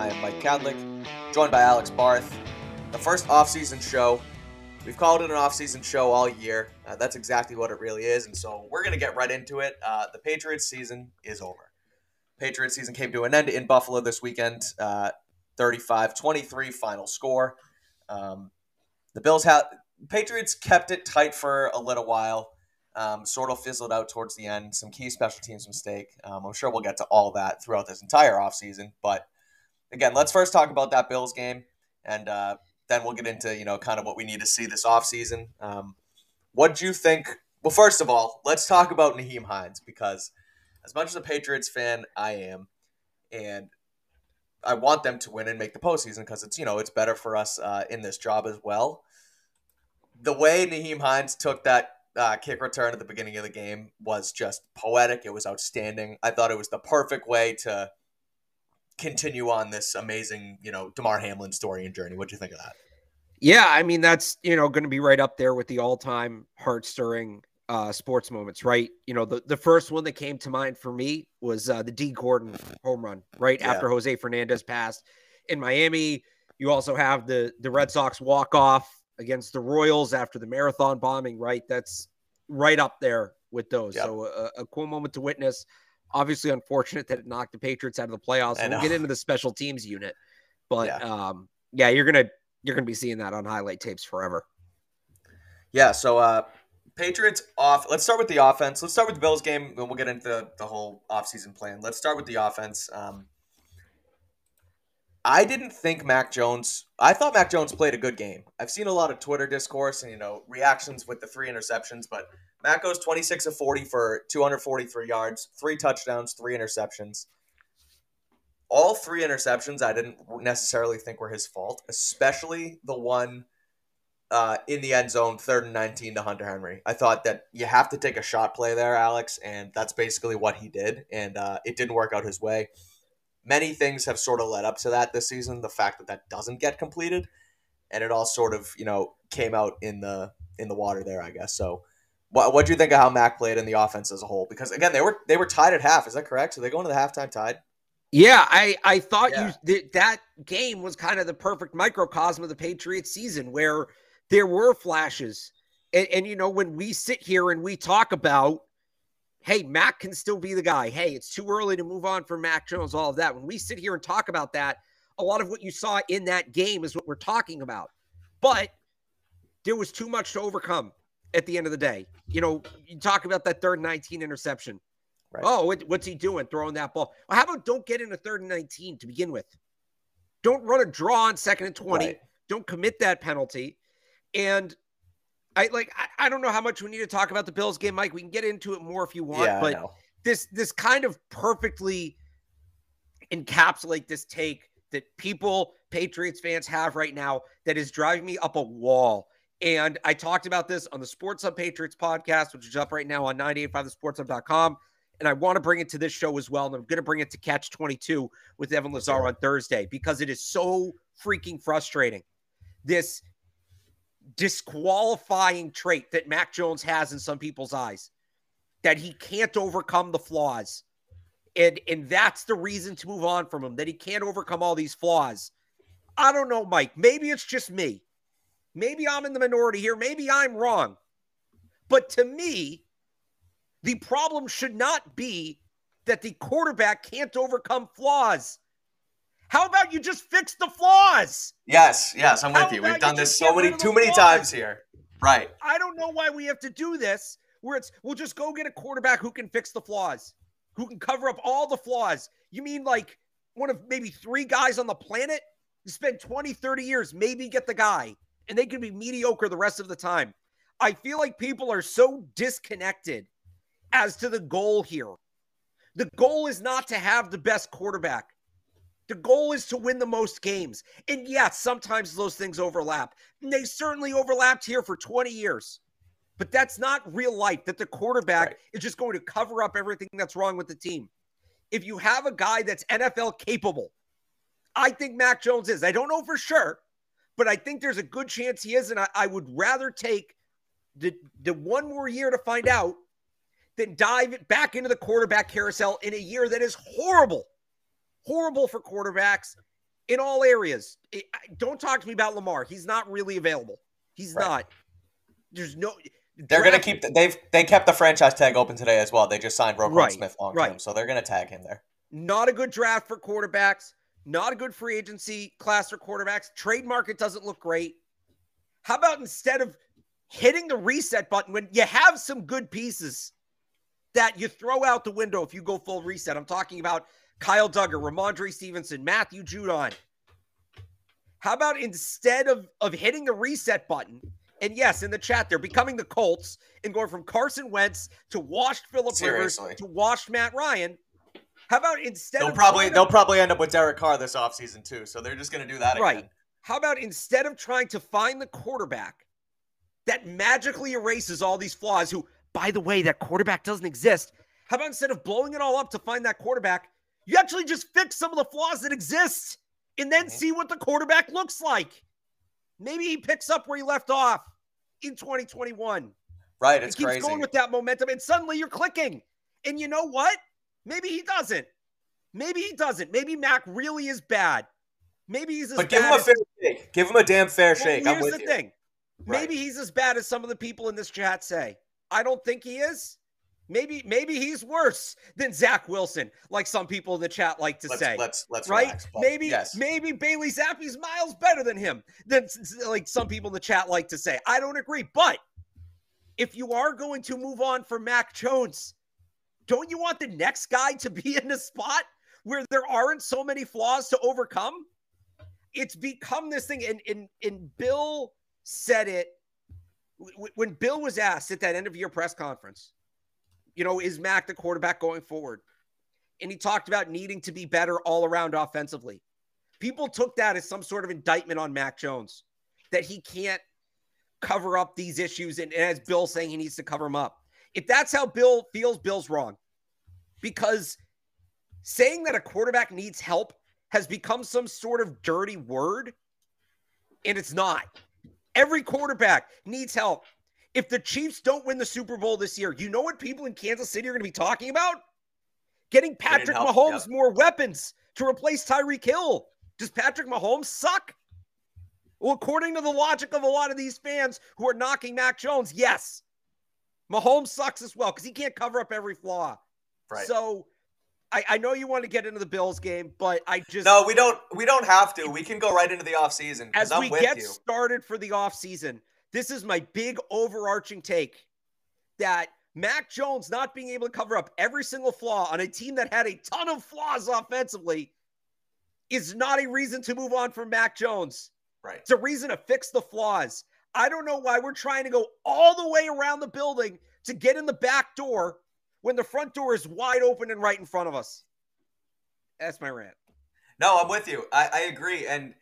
I am Mike Kadlick, joined by Alex Barth. The first off-season show. We've called it an off-season show all year. That's exactly what it really is, and so we're going to get right into it. The Patriots season is over. Patriots season came to an end in Buffalo this weekend. 35-23 final score. The Bills Patriots kept it tight for a little while. Sort of fizzled out towards the end. Some key special teams mistake. I'm sure we'll get to all that throughout this entire offseason, but again, let's first talk about that Bills game, and then we'll get into, kind of what we need to see this offseason. What do you think? Well, first of all, let's talk about Nyheim Hines, because as much as a Patriots fan I am, and I want them to win and make the postseason because it's, it's better for us in this job as well. The way Nyheim Hines took that kick return at the beginning of the game was just poetic. It was outstanding. I thought it was the perfect way to continue on this amazing, Damar Hamlin story and journey. What'd you think of that? Yeah, I mean, that's, going to be right up there with the all-time heart-stirring sports moments, right? The first one that came to mind for me was the Dee Gordon home run, right? Yeah. After Jose Fernandez passed in Miami. You also have the Red Sox walk-off against the Royals after the marathon bombing, right? That's right up there with those. Yep. So a cool moment to witness. Obviously unfortunate that it knocked the Patriots out of the playoffs. And we'll get into the special teams unit, but yeah. You're gonna be seeing that on highlight tapes forever. Yeah. So Patriots off. Let's start with the offense. Let's start with the Bills game, and we'll get into the whole offseason plan. Let's start with the offense. I didn't think Mac Jones. I thought Mac Jones played a good game. I've seen a lot of Twitter discourse and reactions with the three interceptions, but Mac goes 26 of 40 for 243 yards, 3 touchdowns, 3 interceptions. All 3 interceptions I didn't necessarily think were his fault, especially the one in the end zone, 3rd and 19 to Hunter Henry. I thought that you have to take a shot play there, Alex, and that's basically what he did, and it didn't work out his way. Many things have sort of led up to that this season, the fact that that doesn't get completed, and it all sort of, came out in the water there, I guess, so. What do you think of how Mac played in the offense as a whole? Because again, they were tied at half. Is that correct? So they go into the halftime tied. Yeah, I thought that game was kind of the perfect microcosm of the Patriots season, where there were flashes. And when we sit here and we talk about, hey, Mac can still be the guy. Hey, it's too early to move on for Mac Jones. All of that. When we sit here and talk about that, a lot of what you saw in that game is what we're talking about. But there was too much to overcome. At the end of the day, you talk about that 3rd and 19 interception. Right. Oh, what's he doing throwing that ball? Well, how about don't get into 3rd and 19 to begin with? Don't run a draw on 2nd and 20. Right. Don't commit that penalty. And I don't know how much we need to talk about the Bills game, Mike. We can get into it more if you want, but this kind of perfectly encapsulate this take that Patriots fans have right now that is driving me up a wall. And I talked about this on the Sports Hub Patriots podcast, which is up right now on 985thesportshub.com. And I want to bring it to this show as well. And I'm going to bring it to Catch 22 with Evan Lazar on Thursday, because it is so freaking frustrating. This disqualifying trait that Mac Jones has in some people's eyes, that he can't overcome the flaws. And that's the reason to move on from him, that he can't overcome all these flaws. I don't know, Mike. Maybe it's just me. Maybe I'm in the minority here. Maybe I'm wrong. But to me, The problem should not be that the quarterback can't overcome flaws. How about you just fix the flaws? Yes, I'm with you. We've done this too many times here. Right. I don't know why we have to do this where it's, we'll just go get a quarterback who can fix the flaws, who can cover up all the flaws. You mean like one of maybe three guys on the planet? You spend 20, 30 years, maybe get the guy, and they can be mediocre the rest of the time. I feel like people are so disconnected as to the goal here. The goal is not to have the best quarterback. The goal is to win the most games. And yes, sometimes those things overlap. And they certainly overlapped here for 20 years. But that's not real life, that the quarterback is just going to cover up everything that's wrong with the team. If you have a guy that's NFL capable, I think Mac Jones is. I don't know for sure, but I think there's a good chance he is. And I would rather take the one more year to find out than dive back into the quarterback carousel in a year that is horrible. Horrible for quarterbacks in all areas. Don't talk to me about Lamar. He's not really available. He's not. There's no. They're going to keep. They kept the franchise tag open today as well. They just signed Roquan Smith long term, so they're going to tag him there. Not a good draft for quarterbacks. Not a good free agency class for quarterbacks. Trade market doesn't look great. How about instead of hitting the reset button when you have some good pieces that you throw out the window if you go full reset? I'm talking about Kyle Duggar, Ramondre Stevenson, Matthew Judon. How about instead of hitting the reset button, and yes, in the chat, they're becoming the Colts and going from Carson Wentz to washed Phillip Rivers to washed Matt Ryan. How about instead they'll probably end up with Derek Carr this offseason too, so they're just going to do that again. How about instead of trying to find the quarterback that magically erases all these flaws, who, by the way, that quarterback doesn't exist, how about instead of blowing it all up to find that quarterback, you actually just fix some of the flaws that exist and then see what the quarterback looks like. Maybe he picks up where he left off in 2021. Right, it's crazy. He keeps going with that momentum, and suddenly you're clicking. And you know what? Maybe he doesn't. Maybe he doesn't. Maybe Mac really is bad. Maybe he's as bad. But give him a fair shake. Give him a damn fair shake. I'm with you. Here's the thing. Maybe he's as bad as some of the people in this chat say. I don't think he is. Maybe he's worse than Zach Wilson, like some people in the chat like to say. Let's right? Relax, maybe Bailey Zappi's miles better than him, than like some people in the chat like to say. I don't agree, but if you are going to move on for Mac Jones, don't you want the next guy to be in a spot where there aren't so many flaws to overcome? It's become this thing, and Bill said it when Bill was asked at that end of year press conference. You know, is Mac the quarterback going forward? And he talked about needing to be better all around offensively. People took that as some sort of indictment on Mac Jones, that he can't cover up these issues. And as Bill's saying, he needs to cover them up. If that's how Bill feels, Bill's wrong. Because saying that a quarterback needs help has become some sort of dirty word, and it's not. Every quarterback needs help. If the Chiefs don't win the Super Bowl this year, you know what people in Kansas City are going to be talking about? Getting Patrick Mahomes more weapons to replace Tyreek Hill. Does Patrick Mahomes suck? Well, according to the logic of a lot of these fans who are knocking Mac Jones, yes. Mahomes sucks as well because he can't cover up every flaw. Right. So I know you want to get into the Bills game, but I just... No, we don't have to. We can go right into the offseason. As we get started for the offseason... This is my big overarching take, that Mac Jones not being able to cover up every single flaw on a team that had a ton of flaws offensively is not a reason to move on from Mac Jones. Right. It's a reason to fix the flaws. I don't know why we're trying to go all the way around the building to get in the back door when the front door is wide open and right in front of us. That's my rant. No, I'm with you. I agree. And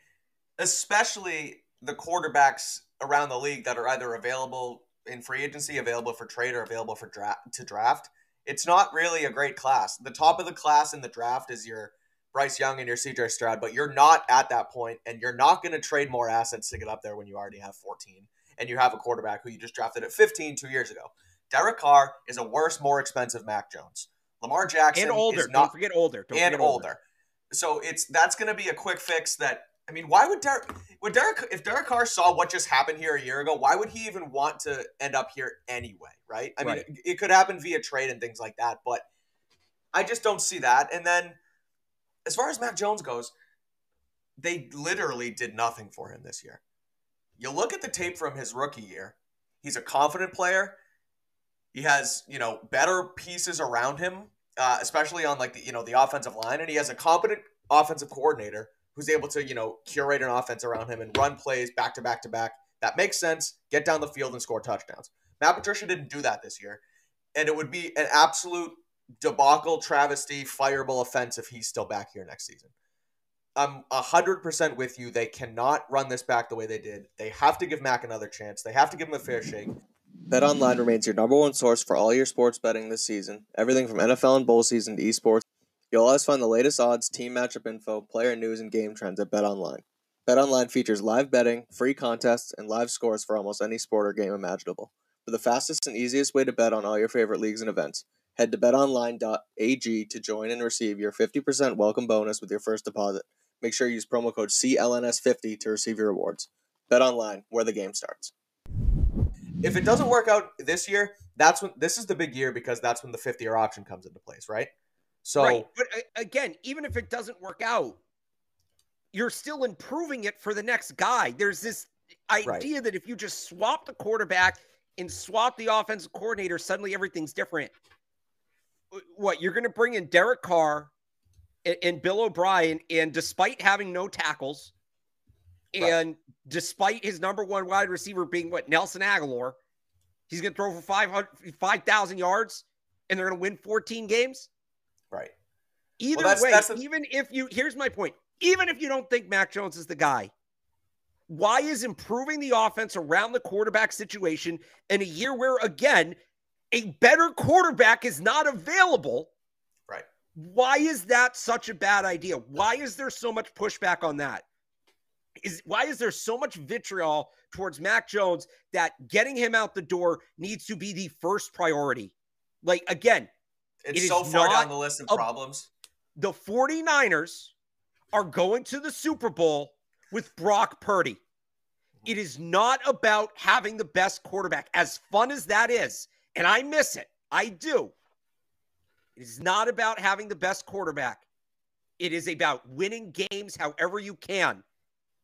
especially the quarterbacks around the league that are either available in free agency, available for trade, or available for draft. It's not really a great class. The top of the class in the draft is your Bryce Young and your CJ Stroud, but you're not at that point, and you're not going to trade more assets to get up there when you already have 14, and you have a quarterback who you just drafted at 15 2 years ago. Derek Carr is a worse, more expensive Mac Jones. Lamar Jackson is not... And older. Don't forget older. So that's going to be a quick fix that I mean, why would Derek, if Derek Carr saw what just happened here a year ago, why would he even want to end up here anyway, right? I mean, it could happen via trade and things like that, but I just don't see that. And then as far as Mac Jones goes, they literally did nothing for him this year. You look at the tape from his rookie year, he's a confident player. He has, you know, better pieces around him, especially on like the, you know, the offensive line. And he has a competent offensive coordinator who's able to, you know, curate an offense around him and run plays back to back to back. That makes sense. Get down the field and score touchdowns. Matt Patricia didn't do that this year. And it would be an absolute debacle, travesty, fireable offense if he's still back here next season. I'm 100% with you. They cannot run this back the way they did. They have to give Mac another chance. They have to give him a fair shake. BetOnline remains your number one source for all your sports betting this season. Everything from NFL and bowl season to esports. You'll always find the latest odds, team matchup info, player news, and game trends at BetOnline. BetOnline features live betting, free contests, and live scores for almost any sport or game imaginable. For the fastest and easiest way to bet on all your favorite leagues and events, head to betonline.ag to join and receive your 50% welcome bonus with your first deposit. Make sure you use promo code CLNS50 to receive your rewards. BetOnline, where the game starts. If it doesn't work out this year, that's when this is the big year, because that's when the 50-year option comes into place, right? So, right. But again, even if it doesn't work out, you're still improving it for the next guy. There's this idea that if you just swap the quarterback and swap the offensive coordinator, suddenly everything's different. What, you're going to bring in Derek Carr and Bill O'Brien, and despite having no tackles, and despite his number one wide receiver being, what, Nelson Agholor, he's going to throw for 5,000 yards, and they're going to win 14 games? Right. Either way, here's my point. Even if you don't think Mac Jones is the guy, why is improving the offense around the quarterback situation in a year where, again, a better quarterback is not available? Right. Why is that such a bad idea? Why is there so much pushback on that? Why is there so much vitriol towards Mac Jones that getting him out the door needs to be the first priority? Like, again, it's so far down the list of problems. The 49ers are going to the Super Bowl with Brock Purdy. It is not about having the best quarterback, as fun as that is. And I miss it. I do. It is not about having the best quarterback. It is about winning games however you can.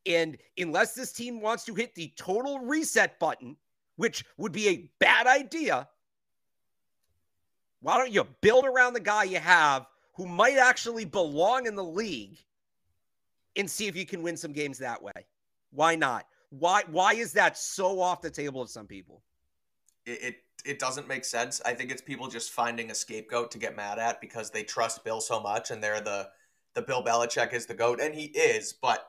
And unless this team wants to hit the total reset button, which would be a bad idea, why don't you build around the guy you have who might actually belong in the league and see if you can win some games that way? Why not? Why is that so off the table to some people? It doesn't make sense. I think it's people just finding a scapegoat to get mad at because they trust Bill so much, and they're the Bill Belichick is the GOAT, and he is, but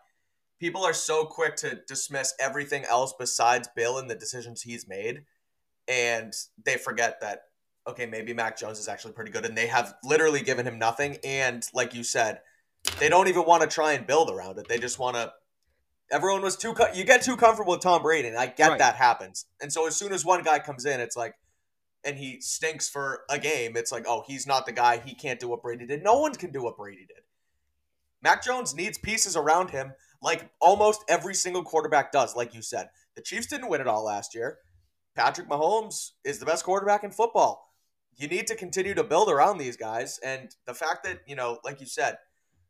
people are so quick to dismiss everything else besides Bill and the decisions he's made, and they forget that, okay, maybe Mac Jones is actually pretty good, and they have literally given him nothing, and like you said, they don't even want to try and build around it. They just want to... Everyone was too... You get too comfortable with Tom Brady, and I get that happens. And so as soon as one guy comes in, it's like... And he stinks for a game. It's like, oh, he's not the guy. He can't do what Brady did. No one can do what Brady did. Mac Jones needs pieces around him like almost every single quarterback does, like you said. The Chiefs didn't win it all last year. Patrick Mahomes is the best quarterback in football. You need to continue to build around these guys. And the fact that, you know, like you said,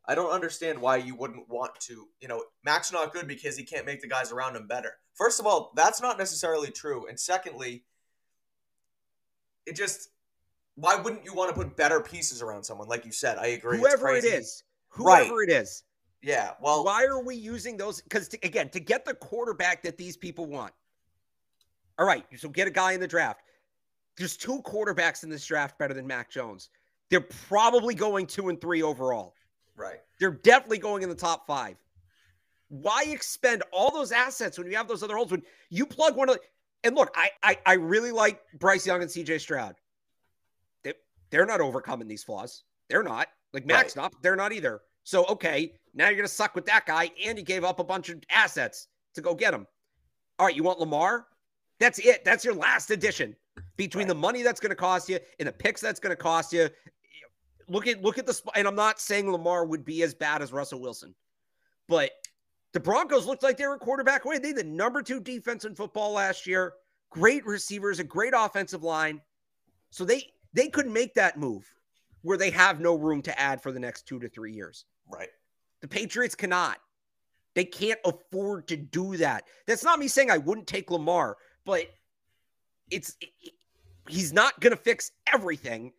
I don't understand why you wouldn't want to, you know, Mac's not good because he can't make the guys around him better. First of all, that's not necessarily true. And secondly, it just, why wouldn't you want to put better pieces around someone? Like you said, I agree. Whoever it is. Yeah. Well, why are we using those? Because again, to get the quarterback that these people want. All right. So get a guy in the draft. There's two quarterbacks in this draft better than Mac Jones. They're probably going 2 and 3 overall. Right. They're definitely going in the top 5. Why expend all those assets when you have those other holes? When you plug one of the, and look, I really like Bryce Young and CJ Stroud. They're not overcoming these flaws. They're not. Like Mac's not, but they're not either. So, okay, now you're going to suck with that guy, and you gave up a bunch of assets to go get him. All right, you want Lamar? That's it. That's your last addition. Between the money that's going to cost you and the picks that's going to cost you, look at the – and I'm not saying Lamar would be as bad as Russell Wilson, but The Broncos looked like they were a quarterback away. They had the number 2 defense in football last year. Great receivers, a great offensive line. So they could make that move where they have no room to add for the next 2 to 3 years. Right. The Patriots cannot. They can't afford to do that. That's not me saying I wouldn't take Lamar, but he's not going to fix everything.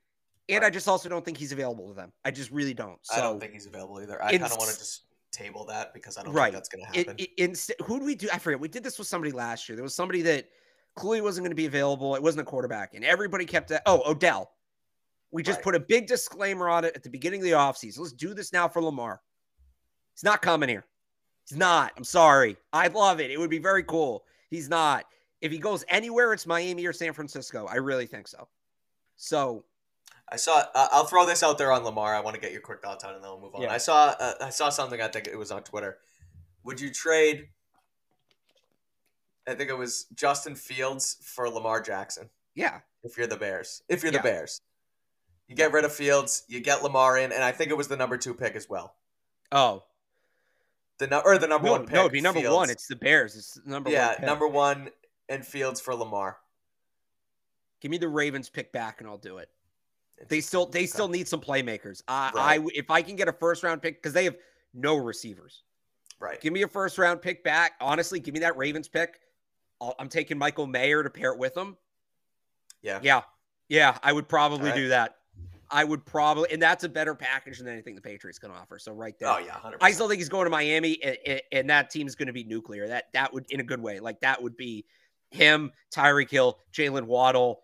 And right. I just also don't think he's available to them. I just really don't. So, I don't think he's available either. I kind of want to just table that because I don't think that's going to happen. Who do we do? I forget. We did this with somebody last year. There was somebody that clearly wasn't going to be available. It wasn't a quarterback. And everybody kept that. Oh, Odell. We just put a big disclaimer on it at the beginning of the offseason. Let's do this now for Lamar. He's not coming here. He's not. I'm sorry. I'd love it. It would be very cool. He's not. If he goes anywhere, it's Miami or San Francisco. I really think so. So I saw. I'll throw this out there on Lamar. I want to get your quick thoughts on it, and then we'll move on. Yeah. I saw something. I think it was on Twitter. Would you trade? I think it was Justin Fields for Lamar Jackson. Yeah. If you're the Bears, the Bears, you get rid of Fields, you get Lamar in, and I think it was the number 2 pick as well. Oh. The number 1 pick. No, it'd be number 1. It's the Bears. It's number 1. Yeah, pick. Number 1 and Fields for Lamar. Give me the Ravens pick back, and I'll do it. They still need some playmakers. If I can get a first-round pick, because they have no receivers. Right. Give me a first-round pick back. Honestly, give me that Ravens pick. I'm taking Michael Mayer to pair it with him. Yeah. Yeah. Yeah, I would probably do that. And that's a better package than anything the Patriots can offer. So right there. Oh, yeah, 100%. I still think he's going to Miami, and that team's going to be nuclear. That would, in a good way, like that would be him, Tyreek Hill, Jalen Waddle,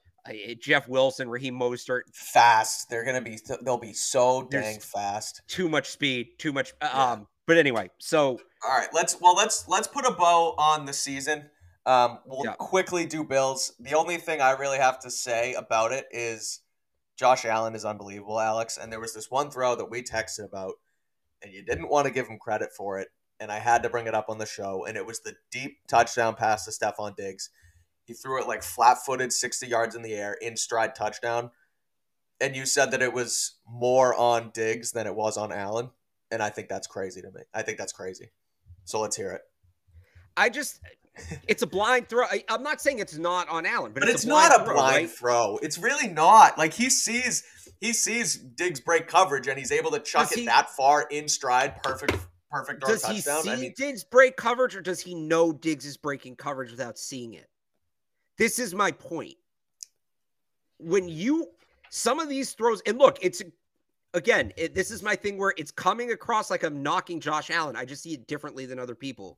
Jeff Wilson, Raheem Mostert. Fast. They'll be so dang fast. Too much speed, too much. Yeah. But anyway, so. All right, let's put a bow on the season. We'll quickly do Bills. The only thing I really have to say about it is Josh Allen is unbelievable, Alex. And there was this one throw that we texted about, and you didn't want to give him credit for it. And I had to bring it up on the show. And it was the deep touchdown pass to Stephon Diggs. He threw it like flat-footed, 60 yards in the air, in stride touchdown. And you said that it was more on Diggs than it was on Allen. And I think that's crazy to me. I think that's crazy. So let's hear it. It's a blind throw. I'm not saying it's not on Allen, but it's not a blind throw. It's really not. Like he sees Diggs break coverage and he's able to chuck it that far in stride. Perfect does touchdown. Does he see Diggs break coverage, or does he know Diggs is breaking coverage without seeing it? This is my point. When some of these throws, and look, this is my thing where it's coming across like I'm knocking Josh Allen. I just see it differently than other people.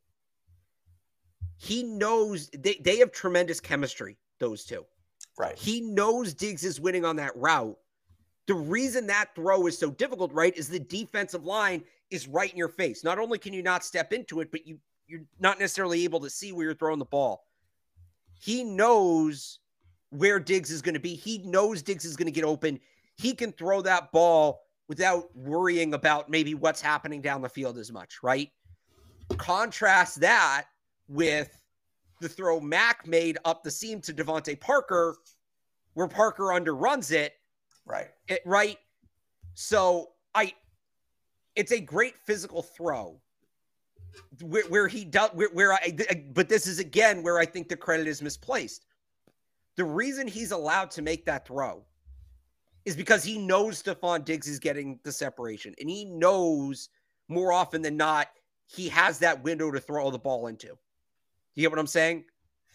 He knows they have tremendous chemistry, those two. Right. He knows Diggs is winning on that route. The reason that throw is so difficult, right, is the defensive line is right in your face. Not only can you not step into it, but you're not necessarily able to see where you're throwing the ball. He knows where Diggs is going to be. He knows Diggs is going to get open. He can throw that ball without worrying about maybe what's happening down the field as much, right? Contrast that with the throw Mack made up the seam to Devontae Parker, where Parker underruns it. Right. Right. So it's a great physical throw but this is again, where I think the credit is misplaced. The reason he's allowed to make that throw is because he knows Stephon Diggs is getting the separation, and he knows more often than not, he has that window to throw the ball into. You get what I'm saying?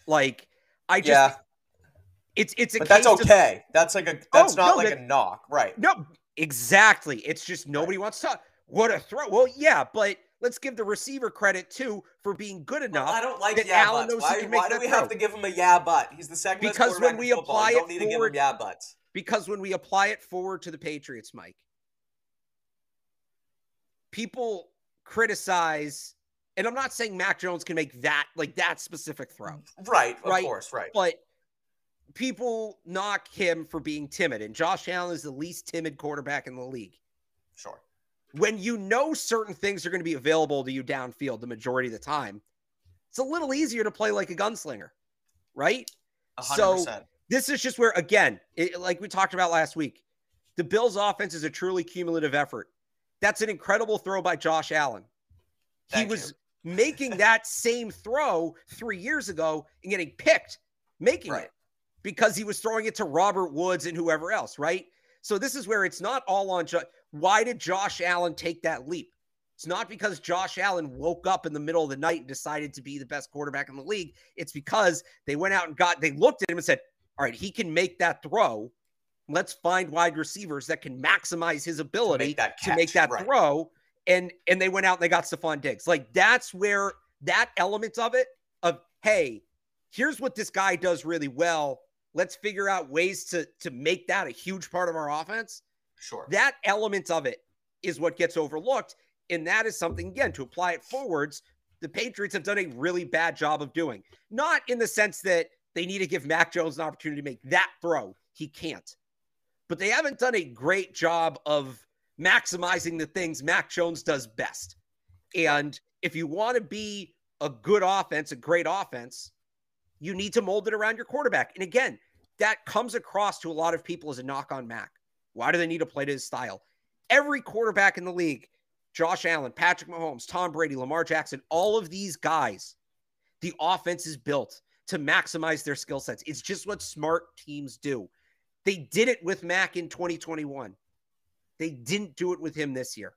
Like, I just, it's a but case that's okay. Of, that's like a, that's oh, not no, like that, a knock, right? No, exactly. It's just nobody wants to, what a throw. Well, yeah, but let's give the receiver credit too for being good enough. Well, I don't like Allen knows why, he can make why do we throw. Have to give him a yeah, but he's the second best quarterback in football. Because when we apply it forward, yeah, buts. Because when we apply it forward to the Patriots, Mike, people criticize. And I'm not saying Mac Jones can make that specific throw. Right. Of course. Right. But people knock him for being timid. And Josh Allen is the least timid quarterback in the league. Sure. When you know certain things are going to be available to you downfield the majority of the time, it's a little easier to play like a gunslinger. Right. 100%. So this is just where, again, like we talked about last week, the Bills offense is a truly cumulative effort. That's an incredible throw by Josh Allen. He was making that same throw 3 years ago and getting picked making it, because he was throwing it to Robert Woods and whoever else, right? So this is where it's not all on Josh. Why did Josh Allen take that leap? It's not because Josh Allen woke up in the middle of the night and decided to be the best quarterback in the league. It's because they went out and they looked at him and said, all right, he can make that throw. Let's find wide receivers that can maximize his ability to make that throw. And they went out and they got Stephon Diggs. Like, that's where that element of it, of, hey, here's what this guy does really well. Let's figure out ways to make that a huge part of our offense. Sure. That element of it is what gets overlooked. And that is something, again, to apply it forwards, the Patriots have done a really bad job of doing. Not in the sense that they need to give Mac Jones an opportunity to make that throw. He can't. But they haven't done a great job of maximizing the things Mac Jones does best. And if you want to be a good offense, a great offense, you need to mold it around your quarterback. And again, that comes across to a lot of people as a knock on Mac. Why do they need to play to his style? Every quarterback in the league, Josh Allen, Patrick Mahomes, Tom Brady, Lamar Jackson, all of these guys, the offense is built to maximize their skill sets. It's just what smart teams do. They did it with Mac in 2021. They didn't do it with him this year.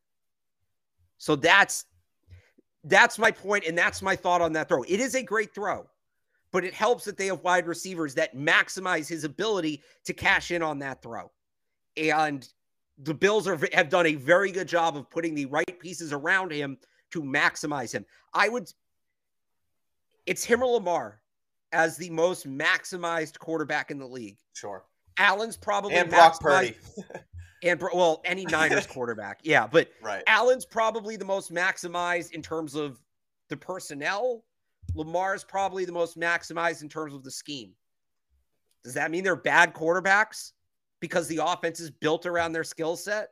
So that's my point, and that's my thought on that throw. It is a great throw, but it helps that they have wide receivers that maximize his ability to cash in on that throw. And the Bills have done a very good job of putting the right pieces around him to maximize him. It's him or Lamar as the most maximized quarterback in the league. Sure. Allen's probably and Brock Purdy. And, well, any Niners quarterback. Yeah, but Allen's probably the most maximized in terms of the personnel. Lamar's probably the most maximized in terms of the scheme. Does that mean they're bad quarterbacks because the offense is built around their skill set?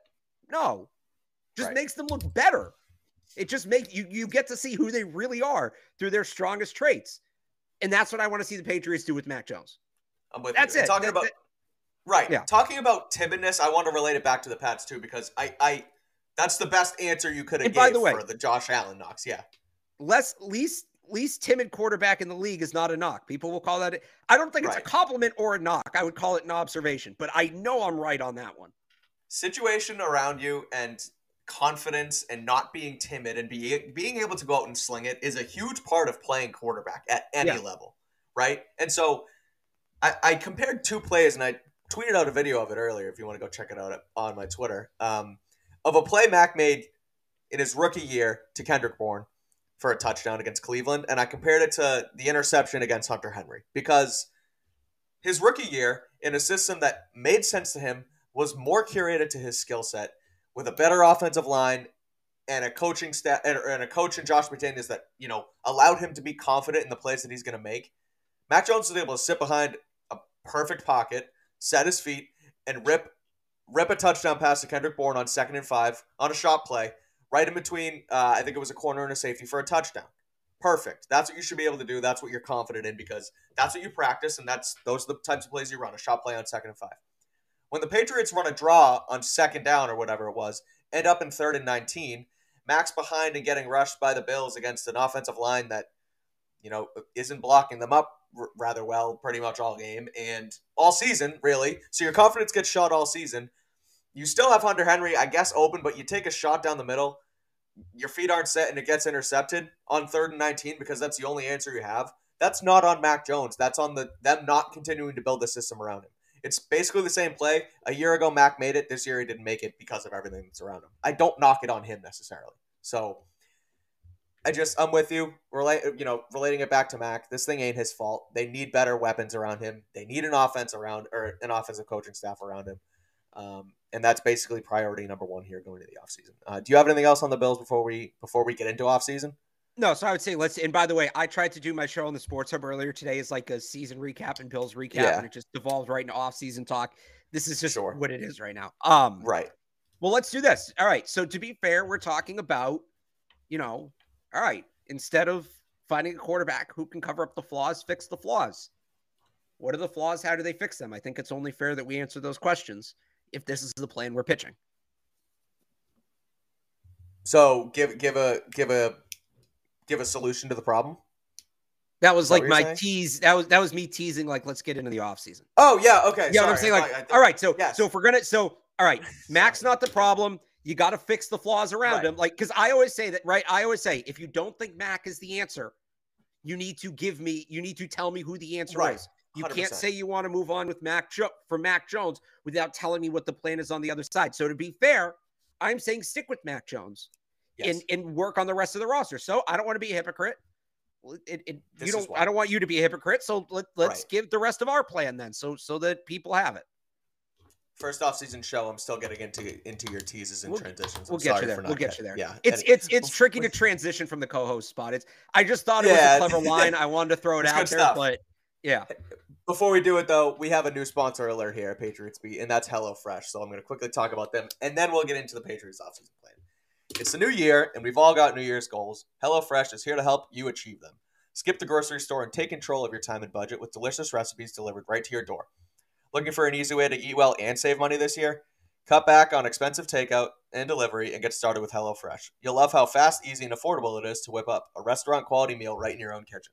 No. Just makes them look better. It just makes you get to see who they really are through their strongest traits. And that's what I want to see the Patriots do with Mac Jones. I'm with that's you. It. Talking about that, talking about timidness, I want to relate it back to the Pats too, because I that's the best answer you could have given for the Josh Allen knocks. Yeah. Least timid quarterback in the league is not a knock. People will call that I don't think it's a compliment or a knock. I would call it an observation, but I know I'm right on that one. Situation around you and confidence and not being timid and being able to go out and sling it is a huge part of playing quarterback at any level, right? And so I compared two plays, and I tweeted out a video of it earlier if you want to go check it out on my Twitter, of a play Mac made in his rookie year to Kendrick Bourne for a touchdown against Cleveland, and I compared it to the interception against Hunter Henry, because his rookie year in a system that made sense to him was more curated to his skill set with a better offensive line and a coaching staff and a coach in Josh McDaniels that, you know, allowed him to be confident in the plays that he's going to make. Mac Jones was able to sit behind a perfect pocket, set his feet, and rip a touchdown pass to Kendrick Bourne on 2nd and 5 on a shot play, right in between, I think it was a corner and a safety for a touchdown. Perfect. That's what you should be able to do. That's what you're confident in, because that's what you practice, and those are the types of plays you run, a shot play on 2nd and 5. When the Patriots run a draw on 2nd down or whatever it was, end up in 3rd and 19, Mac's behind and getting rushed by the Bills against an offensive line that, you know, isn't blocking them up rather well pretty much all game and all season, really. So your confidence gets shot all season. You still have Hunter Henry, I guess, open, but you take a shot down the middle. Your feet aren't set, and it gets intercepted on 3rd and 19 because that's the only answer you have. That's not on Mac Jones. That's on them not continuing to build the system around him. It's basically the same play. A year ago, Mac made it. This year, he didn't make it because of everything that's around him. I don't knock it on him necessarily. So I'm with you. Relating it back to Mac, this thing ain't his fault. They need better weapons around him. They need an offensive coaching staff around him. And that's basically priority number one here going into the offseason. Do you have anything else on the Bills before we get into offseason? No, so I would say and by the way, I tried to do my show on the Sports Hub earlier today as like a season recap and Bills recap, and it just devolved right into offseason talk. This is just what it is right now. Well, let's do this. All right, so to be fair, we're talking about, all right, instead of finding a quarterback who can cover up the flaws, fix the flaws. What are the flaws? How do they fix them? I think it's only fair that we answer those questions if this is the plan we're pitching. So give give a solution to the problem? That was like my tease. That was me teasing. Like, let's get into the off season. Oh yeah, okay. Yeah, you know what I'm saying, like, all right. So yes. So if we're gonna, so all right, Mac's not the problem. You got to fix the flaws around him. Like, because I always say that, right? I always say, if you don't think Mac is the answer, you need to tell me who the answer is. You 100%. Can't say you want to move on with Mac Jones without telling me what the plan is on the other side. So to be fair, I'm saying stick with Mac Jones and work on the rest of the roster. So I don't want to be a hypocrite. I don't want you to be a hypocrite. So let's give the rest of our plan then, so that people have it. First off-season show, I'm still getting into your teases and transitions. We'll get you there. Yeah, it's tricky to transition from the co-host spot. I just thought it was a clever line. I wanted to throw it out there, but yeah. Before we do it, though, we have a new sponsor alert here at Patriots Beat, and that's HelloFresh. So I'm going to quickly talk about them, and then we'll get into the Patriots off-season plan. It's the new year, and we've all got New Year's goals. HelloFresh is here to help you achieve them. Skip the grocery store and take control of your time and budget with delicious recipes delivered right to your door. Looking for an easy way to eat well and save money this year? Cut back on expensive takeout and delivery and get started with HelloFresh. You'll love how fast, easy, and affordable it is to whip up a restaurant-quality meal right in your own kitchen.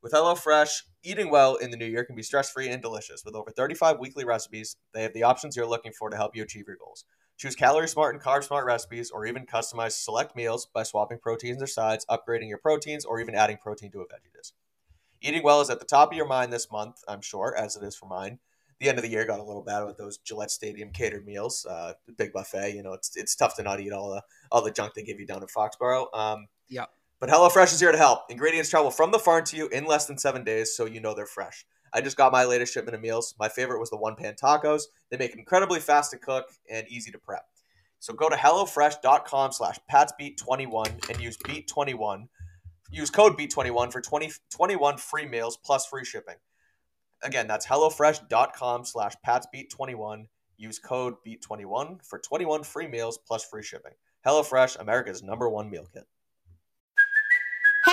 With HelloFresh, eating well in the new year can be stress-free and delicious. With over 35 weekly recipes, they have the options you're looking for to help you achieve your goals. Choose calorie-smart and carb-smart recipes, or even customize select meals by swapping proteins or sides, upgrading your proteins, or even adding protein to a veggie dish. Eating well is at the top of your mind this month, I'm sure, as it is for mine. The end of the year got a little bad with those Gillette Stadium catered meals, the big buffet. You know, it's tough to not eat all the junk they give you down in Foxborough. Yeah. But HelloFresh is here to help. Ingredients travel from the farm to you in less than 7 days, so you know they're fresh. I just got my latest shipment of meals. My favorite was the one-pan tacos. They make incredibly fast to cook and easy to prep. So go to hellofresh.com/patsbeat21 and use beat21. Use code beat21 for 21 free meals plus free shipping. Again, that's HelloFresh.com/PatsBeat21. Use code BEAT21 for 21 free meals plus free shipping. HelloFresh, America's #1 meal kit. Hey,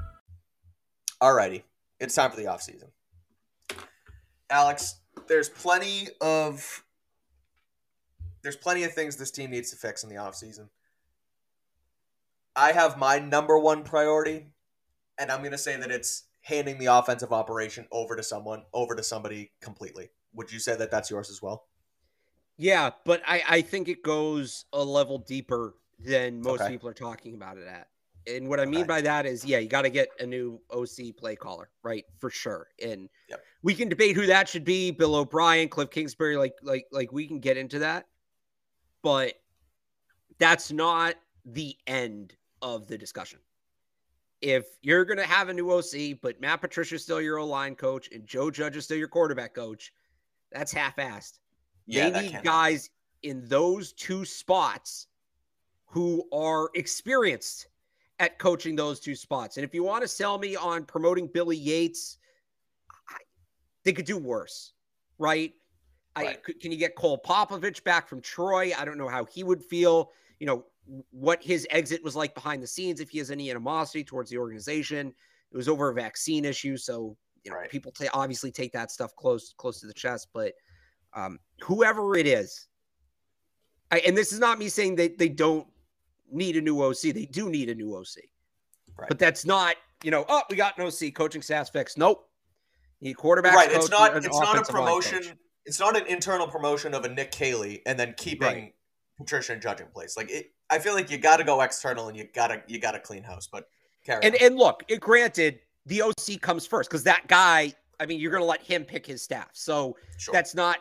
Alrighty, it's time for the offseason. Alex, there's plenty of things this team needs to fix in the offseason. I have my #1 priority, and I'm going to say that it's handing the offensive operation over to somebody completely. Would you say that that's yours as well? Yeah, but I think it goes a level deeper than most people are talking about it at. And what I mean by that is, yeah, you got to get a new OC play caller, right? For sure. And we can debate who that should be. Bill O'Brien, Cliff Kingsbury, like we can get into that, but that's not the end of the discussion. If you're going to have a new OC, but Matt Patricia is still your O-line coach and Joe Judge is still your quarterback coach, that's half-assed. Yeah, they need guys in those two spots who are experienced at coaching those two spots. And if you want to sell me on promoting Billy Yates, they could do worse, right? Can you get Cole Popovich back from Troy? I don't know how he would feel, you know, what his exit was like behind the scenes, if he has any animosity towards the organization. It was over a vaccine issue. So, you know, people obviously take that stuff close to the chest, but whoever it is, and this is not me saying that they don't need a new OC. They do need a new OC. Right. But that's not, you know, we got an OC, coaching staff fix. Nope. Need quarterback. Right. Coach, it's not a promotion. It's not an internal promotion of a Nick Caley and then keeping Patricia and Judge in place. Like I feel like you got to go external and you got to clean house, but and look, granted the OC comes first because that guy, I mean, you're going to let him pick his staff. So that's not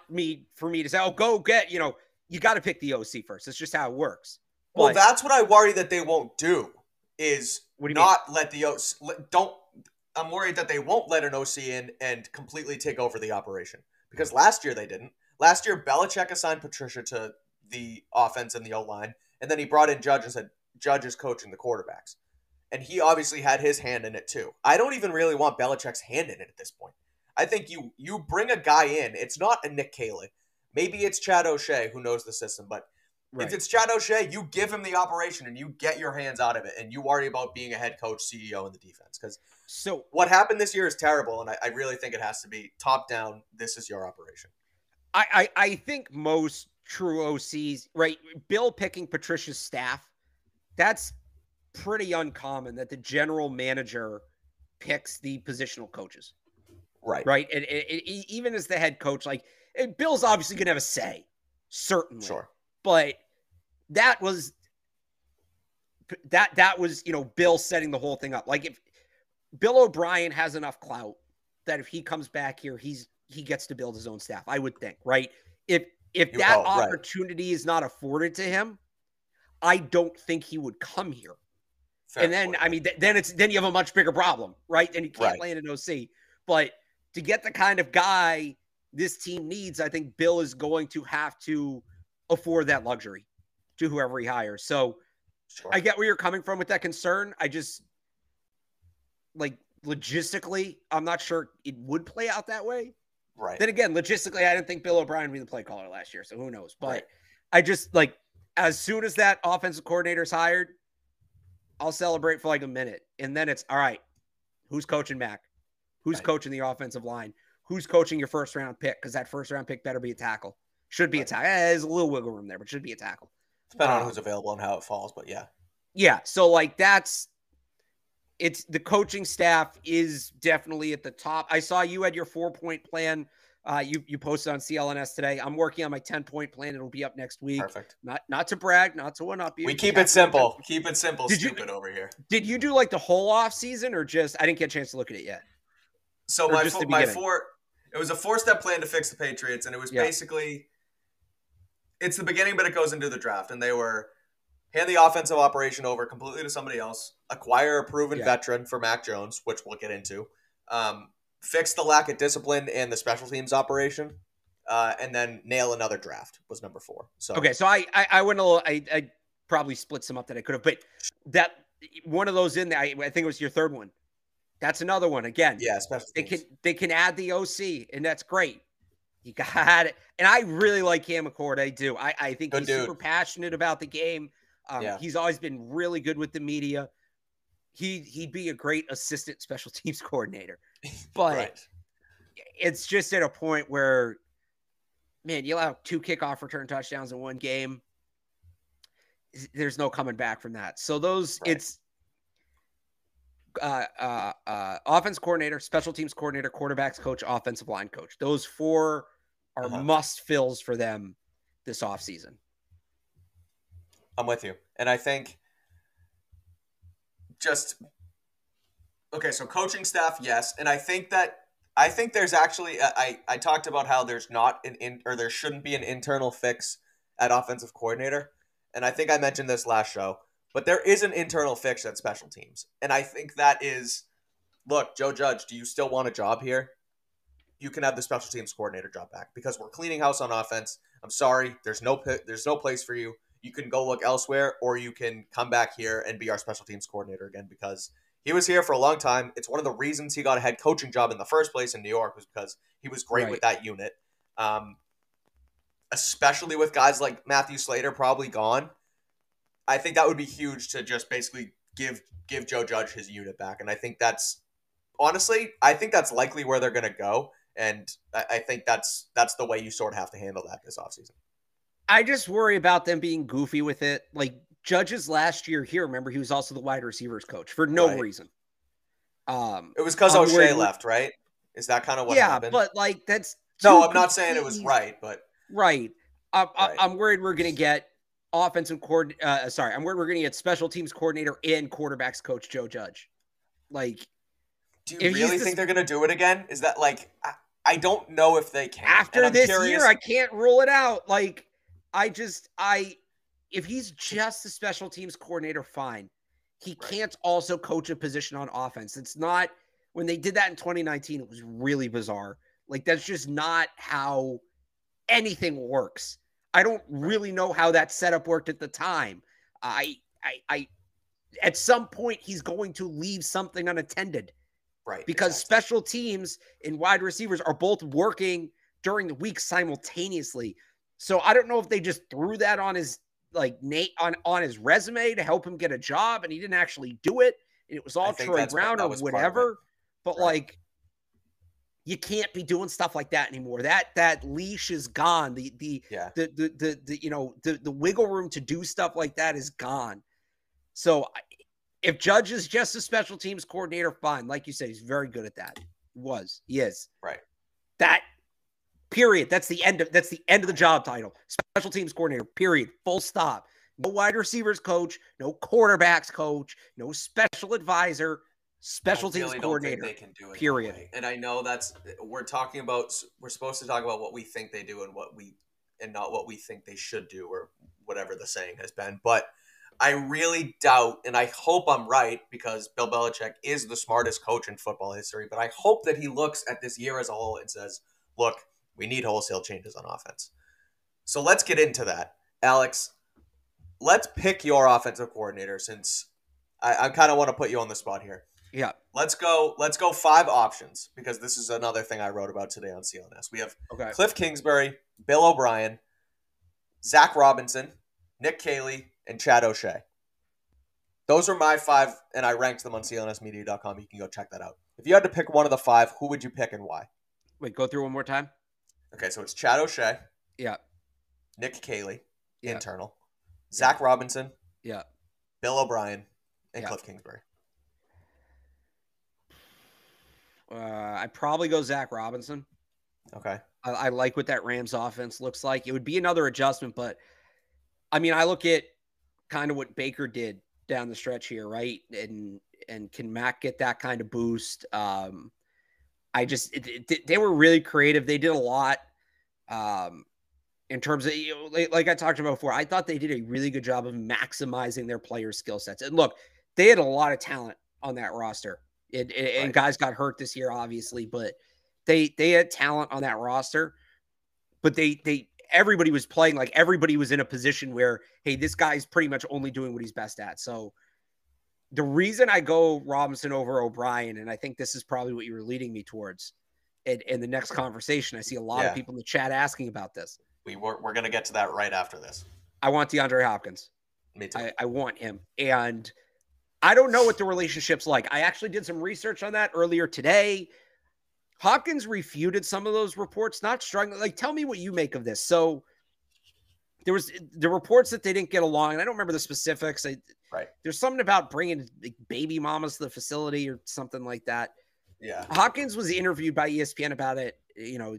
for me to say, oh, go get, you know, you got to pick the OC first. It's just how it works. Well, that's what I worry that they won't do is let the OC – I'm worried that they won't let an OC in and completely take over the operation because last year they didn't. Last year, Belichick assigned Patricia to the offense and the O-line, and then he brought in Judge and said, Judge is coaching the quarterbacks. And he obviously had his hand in it too. I don't even really want Belichick's hand in it at this point. I think you bring a guy in. It's not a Nick Caley. Maybe it's Chad O'Shea who knows the system, but right. If it's Chad O'Shea, you give him the operation and you get your hands out of it and you worry about being a head coach, CEO, in the defense. Because so what happened this year is terrible, and I really think it has to be top down, this is your operation. I think most true OCs, right, Bill picking Patricia's staff, that's pretty uncommon that the general manager picks the positional coaches. Right. Right. And even as the head coach, like Bill's obviously going to have a say, certainly. Sure. But that was, you know, Bill setting the whole thing up. Like if Bill O'Brien has enough clout that if he comes back here, he gets to build his own staff, I would think. Right. If that opportunity is not afforded to him, I don't think he would come here. Fair and then, point. I mean, then you have a much bigger problem, right? And you can't land an OC. But to get the kind of guy this team needs, I think Bill is going to have to afford that luxury to whoever he hires. So I get where you're coming from with that concern. I just, like, logistically, I'm not sure it would play out that way. Right. Then again, logistically, I didn't think Bill O'Brien would be the play caller last year, so who knows? But I just, like, as soon as that offensive coordinator is hired, I'll celebrate for like a minute. And then it's, all right, who's coaching Mac? Who's coaching the offensive line? Who's coaching your first-round pick? Because that first-round pick better be a tackle. Should be a tackle. There's a little wiggle room there, but should be a tackle. Depending on who's available and how it falls, but yeah. Yeah, so like it's the coaching staff is definitely at the top. I saw you had your 4-point plan. You posted on CLNS today. I'm working on my 10-point plan. It'll be up next week. Perfect. Not to brag, not to one up you. We keep it simple. Keep it simple. Stupid over here. Did you do like the whole off season or just? I didn't get a chance to look at it yet. So it was a 4-step plan to fix the Patriots, and it was basically it's the beginning, but it goes into the draft, and they were hand the offensive operation over completely to somebody else, acquire a proven veteran for Mac Jones, which we'll get into. Fix the lack of discipline and the special teams operation, and then nail another draft was number 4. So okay, so I went a little. I probably split some up that I could have, but that one of those in there, I think it was your 3rd one. That's another one again. Yeah, special teams. They can add the OC, and that's great. You got it, and I really like Cam McCord. I do. I think he's super passionate about the game. He's always been really good with the media. He'd be a great assistant special teams coordinator. But it's just at a point where, man, you'll have 2 kickoff return touchdowns in one game. There's no coming back from that. So those it's offense coordinator, special teams coordinator, quarterbacks coach, offensive line coach. Those 4 are must fills for them this offseason. I'm with you. And I think just okay, so coaching staff, yes, and I think there's actually I talked about how there's not there shouldn't be an internal fix at offensive coordinator, and I think I mentioned this last show, but there is an internal fix at special teams, and I think that is, look, Joe Judge, do you still want a job here? You can have the special teams coordinator job back because we're cleaning house on offense. I'm sorry, there's no place for you. You can go look elsewhere, or you can come back here and be our special teams coordinator again because he was here for a long time. It's one of the reasons he got a head coaching job in the first place in New York was because he was great with that unit. Especially with guys like Matthew Slater probably gone. I think that would be huge to just basically give Joe Judge his unit back. And I think that's honestly, I think that's likely where they're going to go. And I think that's the way you sort of have to handle that this offseason. I just worry about them being goofy with it. Like Judge's last year here, remember, he was also the wide receivers coach for no reason. It was because O'Shea left, right? Is that kind of what happened? Yeah, but like that's... No, I'm not saying it was right, but... Right. I'm worried we're going to get I'm worried we're going to get special teams coordinator and quarterbacks coach Joe Judge. Like... Do you really think they're going to do it again? Is that like... I don't know if they can. After this year, I can't rule it out. Like... if he's just the special teams coordinator, fine. He can't also coach a position on offense. It's not, when they did that in 2019, it was really bizarre. Like that's just not how anything works. I don't really know how that setup worked at the time. I at some point he's going to leave something unattended. Right. Because special teams and wide receivers are both working during the week simultaneously. So I don't know if they just threw that on his on his resume to help him get a job and he didn't actually do it. It was all Troy Brown or whatever. But like, you can't be doing stuff like that anymore. That leash is gone. The wiggle room to do stuff like that is gone. So if Judge is just a special teams coordinator, fine. Like you said, he's very good at that. He is. Right. That period. That's the end of the job title. Special teams coordinator, period. Full stop. No wide receivers coach, no quarterbacks coach, no special advisor. Special teams coordinator. They can do it. Period. And I know we're supposed to talk about what we think they do and not what we think they should do or whatever the saying has been. But I really doubt, and I hope I'm right, because Bill Belichick is the smartest coach in football history. But I hope that he looks at this year as a whole and says, "Look, we need wholesale changes on offense." So let's get into that, Alex. Let's pick your offensive coordinator, since I kind of want to put you on the spot here. Yeah. Let's go five options, because this is another thing I wrote about today on CLNS. We have Cliff Kingsbury, Bill O'Brien, Zach Robinson, Nick Caley, and Chad O'Shea. Those are my five, and I ranked them on clnsmedia.com. You can go check that out. If you had to pick one of the five, who would you pick and why? Wait, go through one more time. Okay, so it's Chad O'Shea. Yeah. Nick Caley, internal. Yeah. Zach Robinson. Yeah. Bill O'Brien and Cliff Kingsbury. I'd probably go Zach Robinson. Okay. I like what that Rams offense looks like. It would be another adjustment, but I mean, I look at kind of what Baker did down the stretch here, right? And can Mac get that kind of boost? They were really creative. They did a lot in terms of, like I talked about before, I thought they did a really good job of maximizing their player skill sets. And look, they had a lot of talent on that roster. And guys got hurt this year, obviously, but they had talent on that roster, but everybody was playing. Like, everybody was in a position where, hey, this guy's pretty much only doing what he's best at. So the reason I go Robinson over O'Brien, and I think this is probably what you were leading me towards in the next conversation. I see a lot of people in the chat asking about this. We're going to get to that right after this. I want DeAndre Hopkins. Me too. I want him. And I don't know what the relationship's like. I actually did some research on that earlier today. Hopkins refuted some of those reports, not struggling. Like, tell me what you make of this. So there was the reports that they didn't get along, and I don't remember the specifics. There's something about bringing baby mamas to the facility or something like that. Yeah. Hopkins was interviewed by ESPN about it. You know,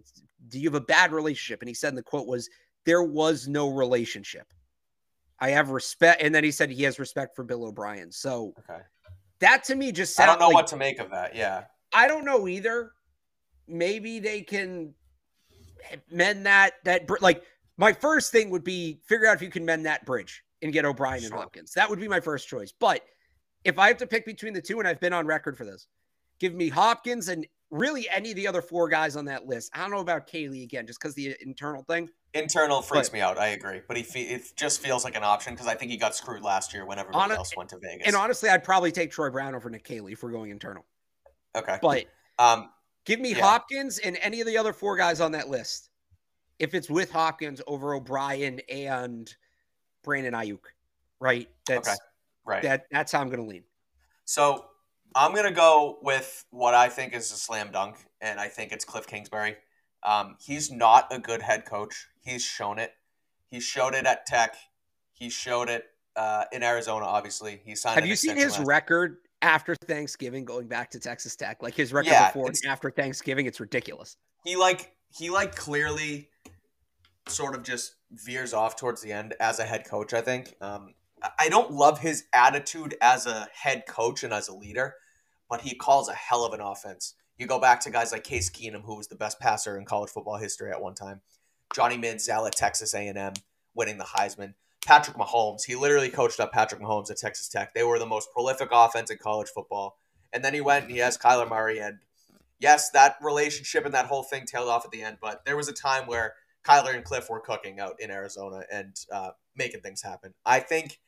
do you have a bad relationship? And he said, and the quote was, "There was no relationship. I have respect," and then he said he has respect for Bill O'Brien. So that to me just sounds like... I don't know what to make of that, yeah. I don't know either. Maybe they can mend that... Like, my first thing would be figure out if you can mend that bridge and get O'Brien and Hopkins. That would be my first choice. But if I have to pick between the two, and I've been on record for this, give me Hopkins and really any of the other four guys on that list. I don't know about Caley again, just because the internal thing. Internal freaks me out. I agree, but it just feels like an option because I think he got screwed last year when everyone else went to Vegas. And honestly, I'd probably take Troy Brown over Nick Caley if we're going internal. Okay, but give me Hopkins and any of the other four guys on that list. If it's with Hopkins over O'Brien and Brandon Ayuk, right? That's right. That's how I'm going to lean. So I'm going to go with what I think is a slam dunk, and I think it's Cliff Kingsbury. He's not a good head coach. He's shown it. He showed it at Tech. He showed it in Arizona, obviously. He signed. Have you seen his record after Thanksgiving going back to Texas Tech? Like, his record before and after Thanksgiving, it's ridiculous. He clearly sort of just veers off towards the end as a head coach, I think. I don't love his attitude as a head coach and as a leader, but he calls a hell of an offense. You go back to guys like Case Keenum, who was the best passer in college football history at one time. Johnny Manziel at Texas A&M, winning the Heisman. Patrick Mahomes. He literally coached up Patrick Mahomes at Texas Tech. They were the most prolific offense in college football. And then he went and he has Kyler Murray. And yes, that relationship and that whole thing tailed off at the end. But there was a time where Kyler and Cliff were cooking out in Arizona and making things happen. I think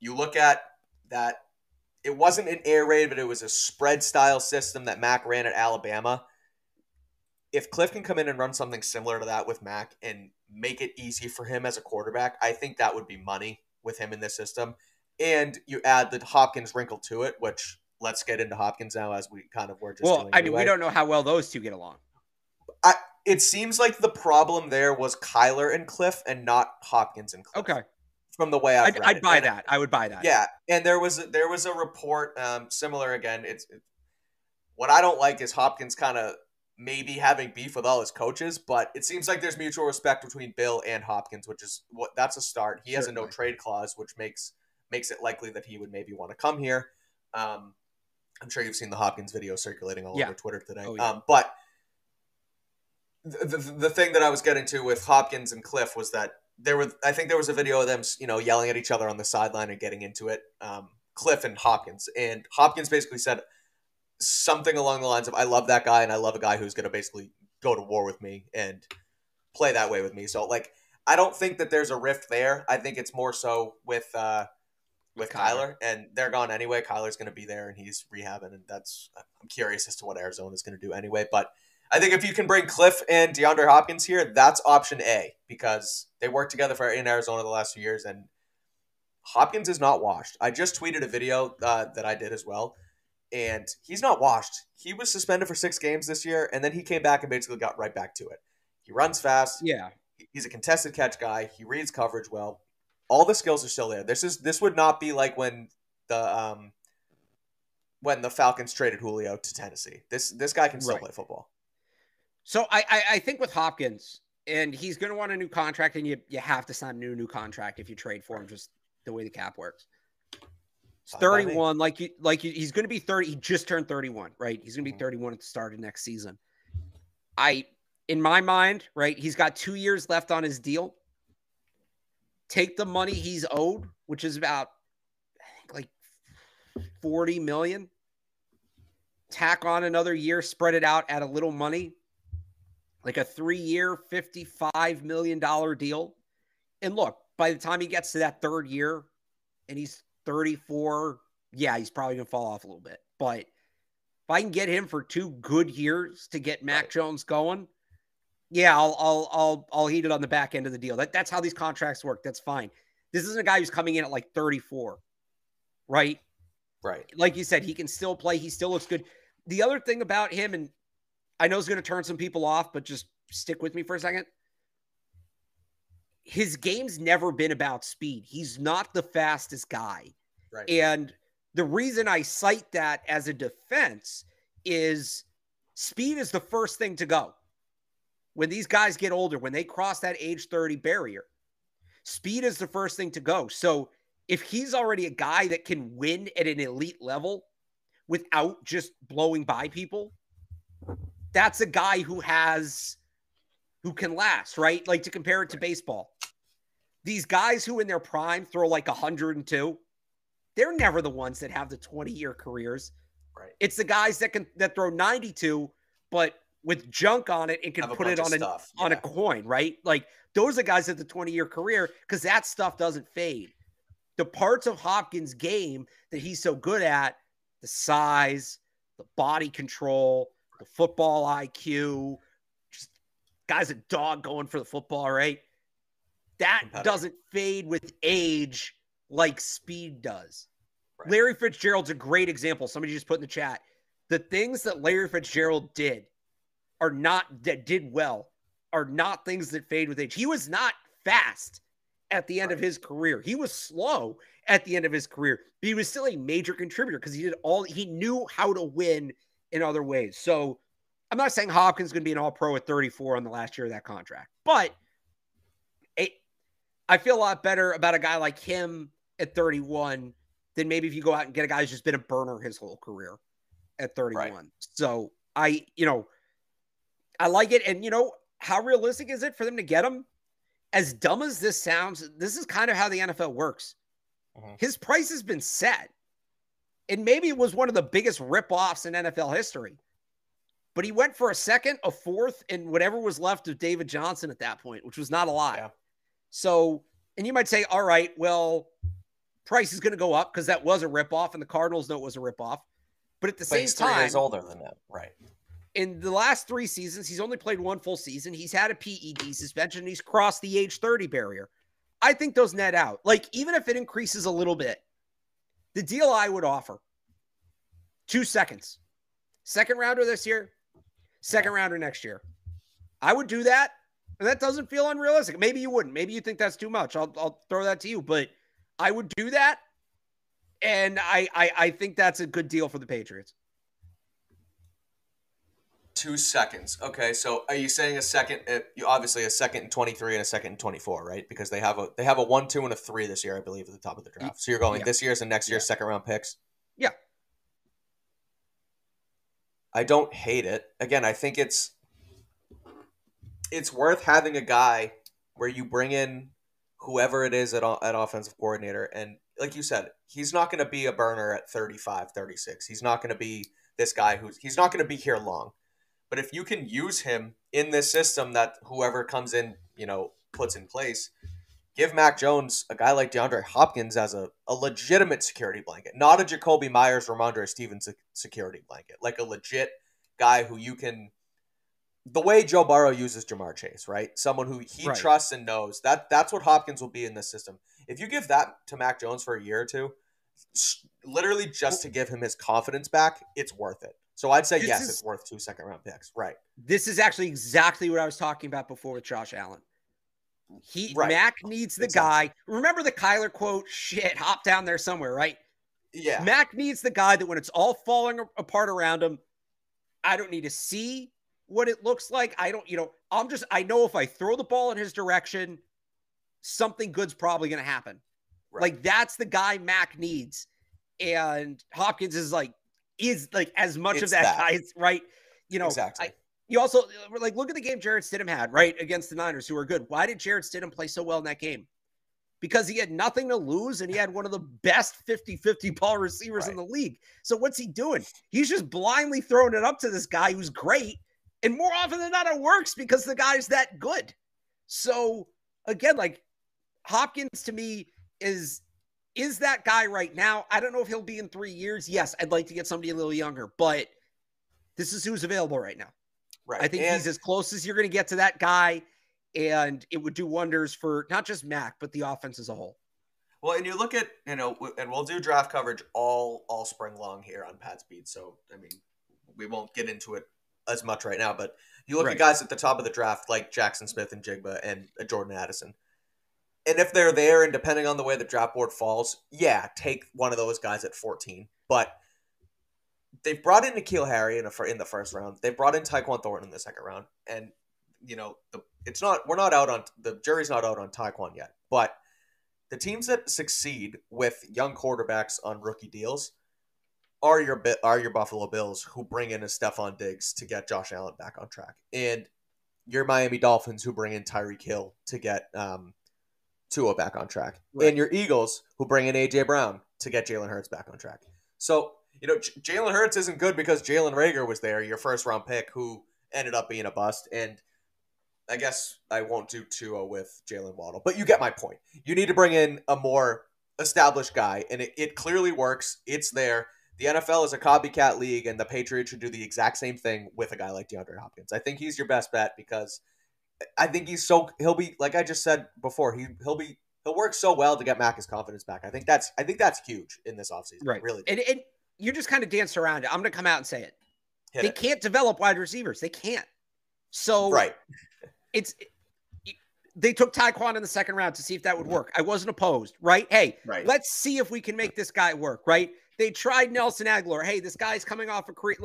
you look at that it wasn't an air raid, but it was a spread style system that Mac ran at Alabama. If Cliff can come in and run something similar to that with Mac and make it easy for him as a quarterback, I think that would be money with him in this system. And you add the Hopkins wrinkle to it, which let's get into Hopkins now as we kind of were just doing. Well, I mean, anyway. We don't know how well those two get along. It seems like the problem there was Kyler and Cliff and not Hopkins and Cliff. Okay. From the way I'd buy that. I would buy that. Yeah. And there was a report similar again. It's what I don't like is Hopkins kind of maybe having beef with all his coaches, but it seems like there's mutual respect between Bill and Hopkins, which is that's a start. He has a no trade clause, which makes it likely that he would maybe want to come here. I'm sure you've seen the Hopkins video circulating all over Twitter today. Oh, yeah. But the thing that I was getting to with Hopkins and Cliff was that I think there was a video of them, yelling at each other on the sideline and getting into it. Cliff and Hopkins. And Hopkins basically said something along the lines of, I love that guy and I love a guy who's going to basically go to war with me and play that way with me. So, I don't think that there's a rift there. I think it's more so with Kyler. And they're gone anyway. Kyler's going to be there and he's rehabbing. And I'm curious as to what Arizona is going to do anyway. But I think if you can bring Cliff and DeAndre Hopkins here, that's option A, because they worked together in Arizona the last few years, and Hopkins is not washed. I just tweeted a video that I did as well, and he's not washed. He was suspended for 6 games this year, and then he came back and basically got right back to it. He runs fast. Yeah. He's a contested catch guy. He reads coverage well. All the skills are still there. This would not be like when the Falcons traded Julio to Tennessee. This guy can still play football. So I think with Hopkins, and he's going to want a new contract, and you have to sign a new contract if you trade for him, just the way the cap works. It's 31, he's going to be 30. He just turned 31, right? He's going to be 31 at the start of next season. In my mind, right, he's got 2 years left on his deal. Take the money he's owed, which is about, I think, $40 million. Tack on another year, spread it out at a little money. Like a 3-year, $55 million deal. And look, by the time he gets to that third year and he's 34, he's probably going to fall off a little bit. But if I can get him for 2 good years to get Mac Jones going, I'll heat it on the back end of the deal. That's how these contracts work. That's fine. This isn't a guy who's coming in at 34, right? Right. Like you said, he can still play. He still looks good. The other thing about him, and I know it's going to turn some people off, but just stick with me for a second. His game's never been about speed. He's not the fastest guy. Right. And the reason I cite that as a defense is speed is the first thing to go. When these guys get older, when they cross that age 30 barrier, speed is the first thing to go. So if he's already a guy that can win at an elite level without just blowing by people, that's a guy who can last, right? To compare it to baseball. These guys who in their prime throw 102, they're never the ones that have the 20-year careers. Right. It's the guys that throw 92, but with junk on it and can put it on a coin, right? Those are guys at the 20-year career because that stuff doesn't fade. The parts of Hopkins' game that he's so good at, the size, the body control, the football IQ, just guys, a dog going for the football, right? That doesn't fade with age like speed does. Right. Larry Fitzgerald's a great example. Somebody just put in the chat. The things that Larry Fitzgerald did well are not things that fade with age. He was not fast at the end of his career. He was slow at the end of his career, but he was still a major contributor because he knew how to win in other ways. So I'm not saying Hopkins is going to be an all-pro at 34 on the last year of that contract, but I feel a lot better about a guy like him at 31 than maybe if you go out and get a guy who's just been a burner his whole career at 31. Right. So I like it. And how realistic is it for them to get him? As dumb as this sounds, this is kind of how the NFL works. Mm-hmm. His price has been set. And maybe it was one of the biggest ripoffs in NFL history. But he went for a second, a fourth, and whatever was left of David Johnson at that point, which was not a lot. Yeah. So, and you might say, all right, well, price is going to go up because that was a ripoff, and the Cardinals know it was a ripoff. But at the same time, he's older than that, right? In the last three seasons, he's only played one full season. He's had a PED suspension. And he's crossed the age 30 barrier. I think those net out. Like, even if it increases a little bit, the deal I would offer, 2 seconds. Second rounder this year, second rounder next year. I would do that, and that doesn't feel unrealistic. Maybe you wouldn't. Maybe you think that's too much. I'll throw that to you, but I would do that, and I think that's a good deal for the Patriots. 2 seconds. Okay, so are you saying a second? Obviously, a second in 23 and a second in 24, right? Because they have a 1, 2, and a 3 this year, I believe, at the top of the draft. So you're going this year's and next year's second round picks. Yeah. I don't hate it. Again, I think it's worth having a guy where you bring in whoever it is at offensive coordinator. And like you said, he's not going to be a burner at 35, 36. He's not going to be this guy he's not going to be here long. But if you can use him in this system that whoever comes in, puts in place, give Mac Jones a guy like DeAndre Hopkins as a legitimate security blanket, not a Jacoby Myers, Ramondre Stevens security blanket, like a legit guy who you can, the way Joe Burrow uses Jamar Chase, right? Someone who he trusts and knows. That's what Hopkins will be in this system. If you give that to Mac Jones for a year or two, literally just to give him his confidence back, it's worth it. So I'd say, it's worth 2 second round picks. Right. This is actually exactly what I was talking about before with Josh Allen. Mac needs the guy. Remember the Kyler quote, shit, hop down there somewhere, right? Yeah. Mac needs the guy that when it's all falling apart around him, I don't need to see what it looks like. I know if I throw the ball in his direction, something good's probably going to happen. Right. Like, that's the guy Mac needs. And Hopkins is as much of that guy, right? Exactly. You also, look at the game Jarrett Stidham had, right, against the Niners, who are good. Why did Jarrett Stidham play so well in that game? Because he had nothing to lose, and he had one of the best 50-50 ball receivers in the league. So what's he doing? He's just blindly throwing it up to this guy who's great, and more often than not, it works because the guy's that good. So, again, Hopkins, to me, is that guy right now. I don't know if he'll be in 3 years. Yes, I'd like to get somebody a little younger, but this is who's available right now. Right. I think he's as close as you're going to get to that guy, and it would do wonders for not just Mac, but the offense as a whole. Well, and you look at, and we'll do draft coverage all spring long here on Pat's Beat. So, we won't get into it as much right now, but you look at guys at the top of the draft like Jackson Smith and Jigba and Jordan Addison. And if they're there, and depending on the way the draft board falls, take one of those guys at 14. But they've brought in N'Keal Harry in the first round. They brought in Tyquan Thornton in the second round. And, we're not out on – the jury's not out on Tyquan yet. But the teams that succeed with young quarterbacks on rookie deals are your Buffalo Bills, who bring in a Stephon Diggs to get Josh Allen back on track. And your Miami Dolphins, who bring in Tyreek Hill to get Tua back on track. Right. And your Eagles, who bring in A.J. Brown to get Jalen Hurts back on track. So – Jalen Hurts isn't good because Jalen Reagor was there, your first-round pick, who ended up being a bust. And I guess I won't do 2-0 with Jalen Waddle, but you get my point. You need to bring in a more established guy, and it clearly works. It's there. The NFL is a copycat league, and the Patriots should do the exact same thing with a guy like DeAndre Hopkins. I think he's your best bet because I think he'll be, like I just said before, he'll work so well to get Mac his confidence back. I think that's huge in this offseason. Right. Really. And you just kind of danced around it. I'm going to come out and say it. They can't develop wide receivers. They can't. So they took Tyquan in the second round to see if that would work. I wasn't opposed, right? Hey, let's see if we can make this guy work, right? They tried Nelson Aguilar. Hey, this guy's coming off a career.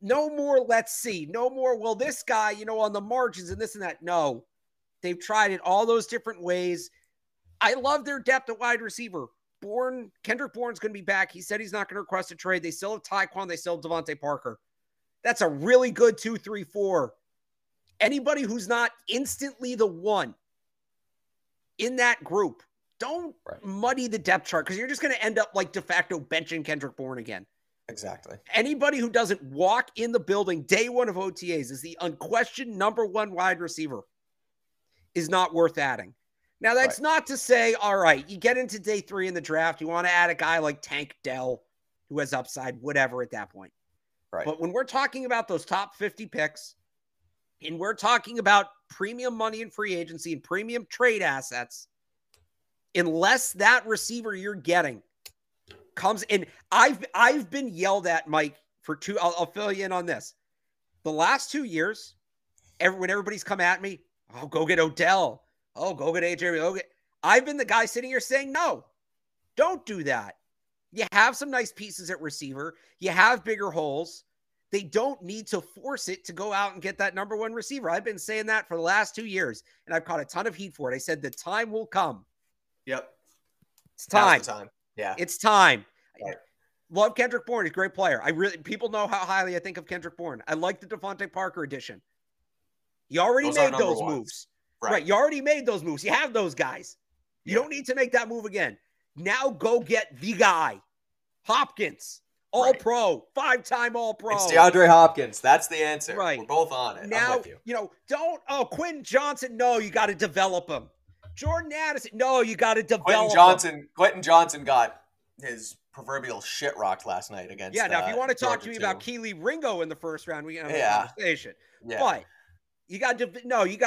No more let's see. No more, well, this guy, on the margins and this and that. No, they've tried it all those different ways. I love their depth at wide receiver. Kendrick Bourne's going to be back. He said he's not going to request a trade. They still have Tyquan. They still have Devontae Parker. That's a really good 2, 3, 4. Anybody who's not instantly the one in that group, don't muddy the depth chart, because you're just going to end up de facto benching Kendrick Bourne again. Exactly. Anybody who doesn't walk in the building day one of OTAs is the unquestioned number one wide receiver is not worth adding. Now, that's not to say, all right, you get into day three in the draft, you want to add a guy like Tank Dell, who has upside, whatever at that point. Right. But when we're talking about those top 50 picks, and we're talking about premium money and free agency and premium trade assets, unless that receiver you're getting comes in, I've been yelled at, Mike, for two. I'll fill you in on this. The last 2 years, when everybody's come at me, oh, go get Odell. Oh, go get AJ. I've been the guy sitting here saying, no, don't do that. You have some nice pieces at receiver. You have bigger holes. They don't need to force it to go out and get that number one receiver. I've been saying that for the last 2 years, and I've caught a ton of heat for it. I said the time will come. Yep. It's time. Now's the time. Yeah. It's time. Right. Love Kendrick Bourne. He's a great player. People know how highly I think of Kendrick Bourne. I like the Devontae Parker edition. You already made those moves. Right. You already made those moves. You have those guys. You don't need to make that move again. Now go get the guy. Hopkins, all-pro, five-time all-pro. It's DeAndre Hopkins. That's the answer. Right. We're both on it. Now, I'm with you. Quentin Johnson, no, you got to develop him. Jordan Addison, no, you got to develop him. Quentin Johnson got his proverbial shit rocked last night against now if you want to talk to me about Kelee Ringo in the first round, we can have a conversation. Yeah. But you got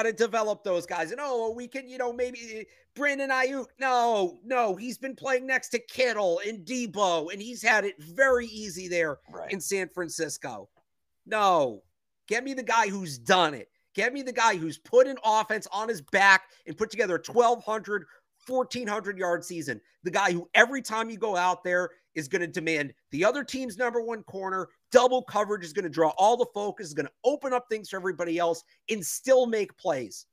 to develop those guys. And, we can, maybe Brandon Ayuk. No, he's been playing next to Kittle and Debo, and he's had it very easy there in San Francisco. No, get me the guy who's done it. Get me the guy who's put an offense on his back and put together a 1,200, 1,400-yard season. The guy who every time you go out there is going to demand the other team's number one corner. Double coverage is going to draw all the focus, is going to open up things for everybody else and still make plays.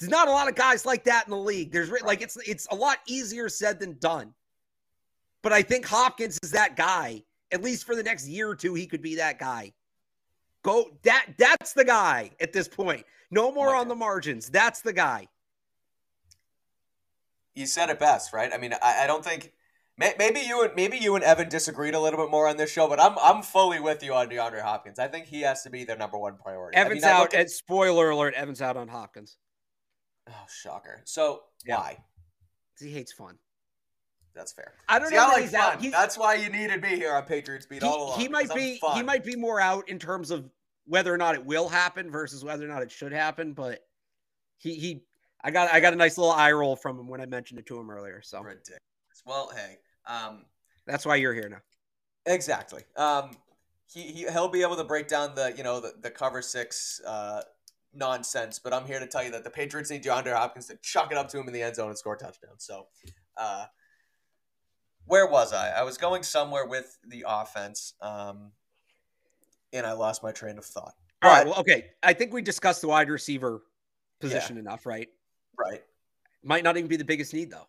There's not a lot of guys like that in the league. There's it's a lot easier said than done. But I think Hopkins is that guy. At least for the next year or two, he could be that guy. That's the guy at this point. No more on the margins. That's the guy. You said it best, right? I mean, I don't think Maybe you and Evan disagreed a little bit more on this show, but I'm fully with you on DeAndre Hopkins. I think he has to be their number one priority. Evan's out. And spoiler alert, Evan's out on Hopkins. Oh, shocker. So why? He hates fun. That's fair. I don't know. I like fun. That's why you needed me here on Patriots Beat all along. He might be more out in terms of whether or not it will happen versus whether or not it should happen. But I got a nice little eye roll from him when I mentioned it to him earlier. So ridiculous. Well, hey, that's why you're here now. Exactly. He'll be able to break down the cover six nonsense, but I'm here to tell you that the Patriots need DeAndre Hopkins to chuck it up to him in the end zone and score a touchdown. So, where was I? I was going somewhere with the offense, and I lost my train of thought. All right. Well, okay. I think we discussed the wide receiver position enough, right? Right. Might not even be the biggest need though.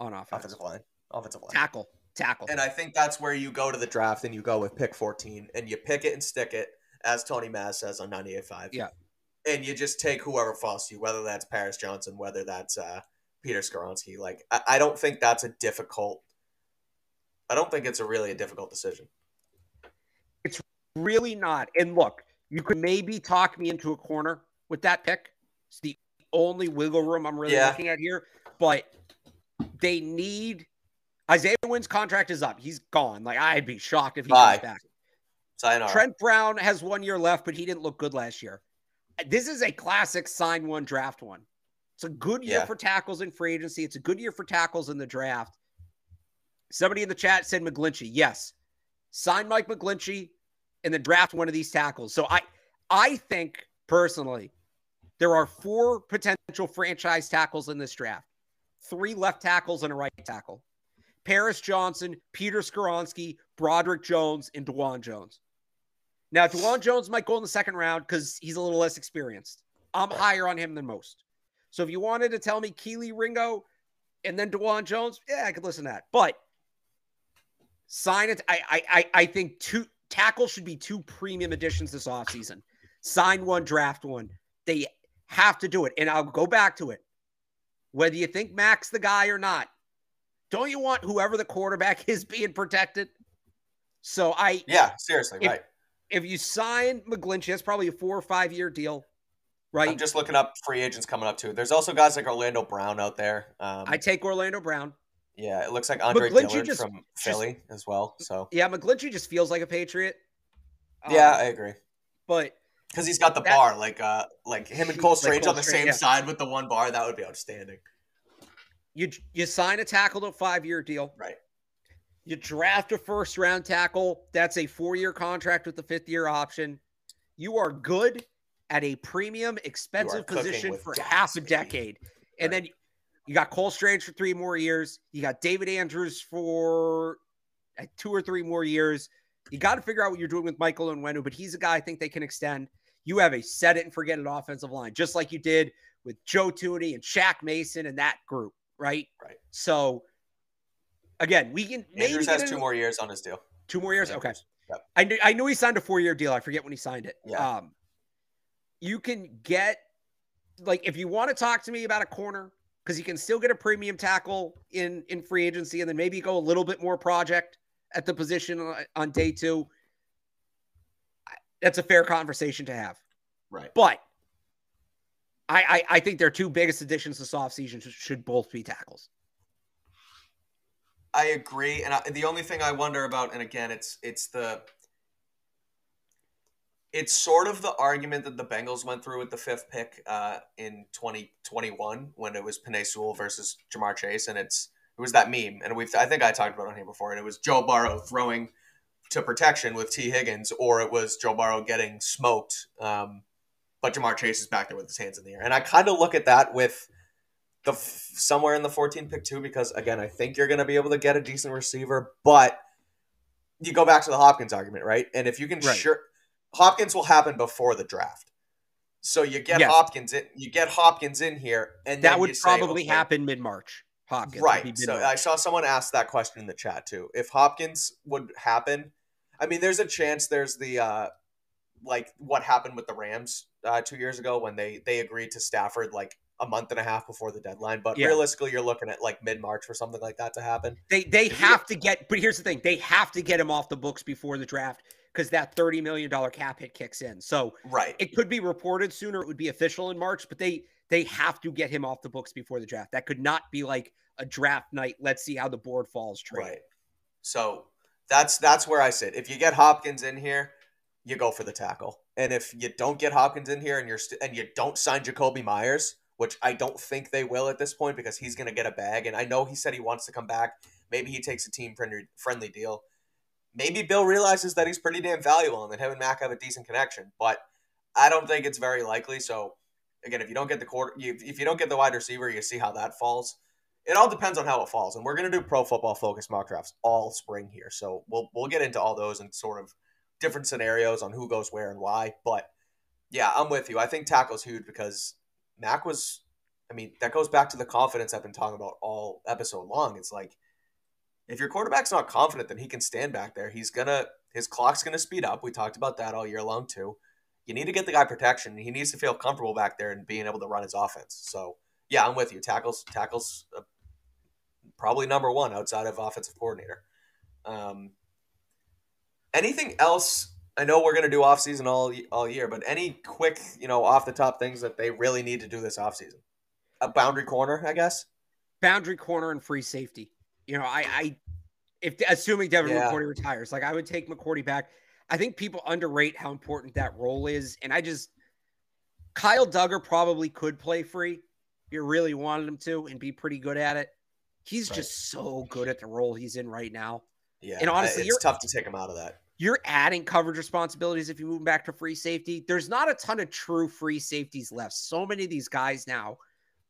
On offense. Offensive line. Tackle. And I think that's where you go to the draft and you go with pick 14 and you pick it and stick it, as Tony Maz says on 98.5. Yeah. And you just take whoever falls to you, whether that's Paris Johnson, whether that's Peter Skoronski. Like, I don't think that's I don't think it's really a difficult decision. It's really not. And look, you could maybe talk me into a corner with that pick. It's the only wiggle room I'm really looking at here. But they need Isaiah Wynn's contract is up. He's gone. Like, I'd be shocked if he comes back. Sayonara. Trent Brown has 1 year left, but he didn't look good last year. This is a classic sign one, draft one. It's a good year for tackles in free agency. It's a good year for tackles in the draft. Somebody in the chat said McGlinchey. Yes. Sign Mike McGlinchey and then draft one of these tackles. So I think personally, there are four potential franchise tackles in this draft. Three left tackles and a right tackle. Paris Johnson, Peter Skoronski, Broderick Jones, and DeJuan Jones. Now, DeJuan Jones might go in the second round because he's a little less experienced. I'm higher on him than most. So if you wanted to tell me Kelee Ringo and then DeJuan Jones, I could listen to that. But sign it. I think two tackles should be two premium additions this offseason. Sign one, draft one. They have to do it. And I'll go back to it. Whether you think Mac's the guy or not, don't you want whoever the quarterback is being protected? So seriously, if you sign McGlinchey, that's probably a 4 or 5 year deal. Right. I'm just looking up free agents coming up too. There's also guys like Orlando Brown out there. I take Orlando Brown. Yeah, it looks like Andre Dillard from Philly as well. So yeah, McGlinchey just feels like a Patriot. Yeah, I agree. But because he's got the bar, like him and Cole Strange on the same side with the one bar, that would be outstanding. You sign a tackle to a 5-year deal, right? You draft a first round tackle. That's a 4-year contract with the 5th-year option. You are good at a premium, expensive position for half a decade. And then you got Cole Strange for 3 more years. You got David Andrews for 2 or 3 more years. You got to figure out what you're doing with Michael Onwenu, but he's a guy I think they can extend. You have a set-it-and-forget-it offensive line, just like you did with Joe Thuney and Shaq Mason and that group, right? Right. So, again, we can maybe Andrews has 2 more years on his deal. 2 more years? Okay. Yep. I knew he signed a 4-year deal. I forget when he signed it. Yeah. You can get, like, if you want to talk to me about a corner, because you can still get a premium tackle in free agency and then maybe go a little bit more project at the position on day 2. That's a fair conversation to have. Right. But I think their 2 biggest additions this offseason should both be tackles. I agree. And the only thing I wonder about, and again, it's sort of the argument that the Bengals went through with the 5th pick in 2021 when it was Penei Sewell versus Jamar Chase, and it was that meme, and I think I talked about it on here before, and it was Joe Burrow throwing to protection with T. Higgins, or it was Joe Burrow getting smoked, but Jamar Chase is back there with his hands in the air. And I kind of look at that with the somewhere in the 14th pick too, because again, I think you're going to be able to get a decent receiver, but you go back to the Hopkins argument, right? And if you can Hopkins will happen before the draft. So you get Hopkins in, here, and that would probably happen mid-March. Hopkins, right? So I saw someone ask that question in the chat too. If Hopkins would happen, I mean, there's a chance. There's the like what happened with the Rams 2 years ago when they agreed to Stafford like a month and a half before the deadline. But realistically, you're looking at like mid-March for something like that to happen. They have to get. But here's the thing: they have to get him off the books before the draft, because that $30 million cap hit kicks in. So it could be reported sooner. It would be official in March, but they have to get him off the books before the draft. That could not be like a draft night, let's see how the board falls trade. Right. So that's where I sit. If you get Hopkins in here, you go for the tackle. And if you don't get Hopkins in here and you don't sign Jakobi Meyers, which I don't think they will at this point because he's going to get a bag. And I know he said he wants to come back. Maybe he takes a team-friendly deal. Maybe Bill realizes that he's pretty damn valuable and that him and Mac have a decent connection, but I don't think it's very likely. So again, if you don't get the wide receiver, you see how that falls. It all depends on how it falls, and we're going to do Pro Football Focus mock drafts all spring here, so we'll get into all those and sort of different scenarios on who goes where and why. But yeah, I'm with you. I think tackle's huge because Mac was. I mean, that goes back to the confidence I've been talking about all episode long. It's like, if your quarterback's not confident, then he can stand back there. His clock's gonna speed up. We talked about that all year long too. You need to get the guy protection. He needs to feel comfortable back there and being able to run his offense. So yeah, I'm with you. Tackles probably number one outside of offensive coordinator. Anything else? I know we're gonna do off season all year, but any quick off the top things that they really need to do this off season? A boundary corner, I guess. Boundary corner and free safety. Assuming Devin McCourty retires, like I would take McCourty back. I think people underrate how important that role is. And Kyle Duggar probably could play free if you really wanted him to and be pretty good at it. He's just so good at the role he's in right now. Yeah. And honestly, it's tough to take him out of that. You're adding coverage responsibilities if you move him back to free safety. There's not a ton of true free safeties left. So many of these guys now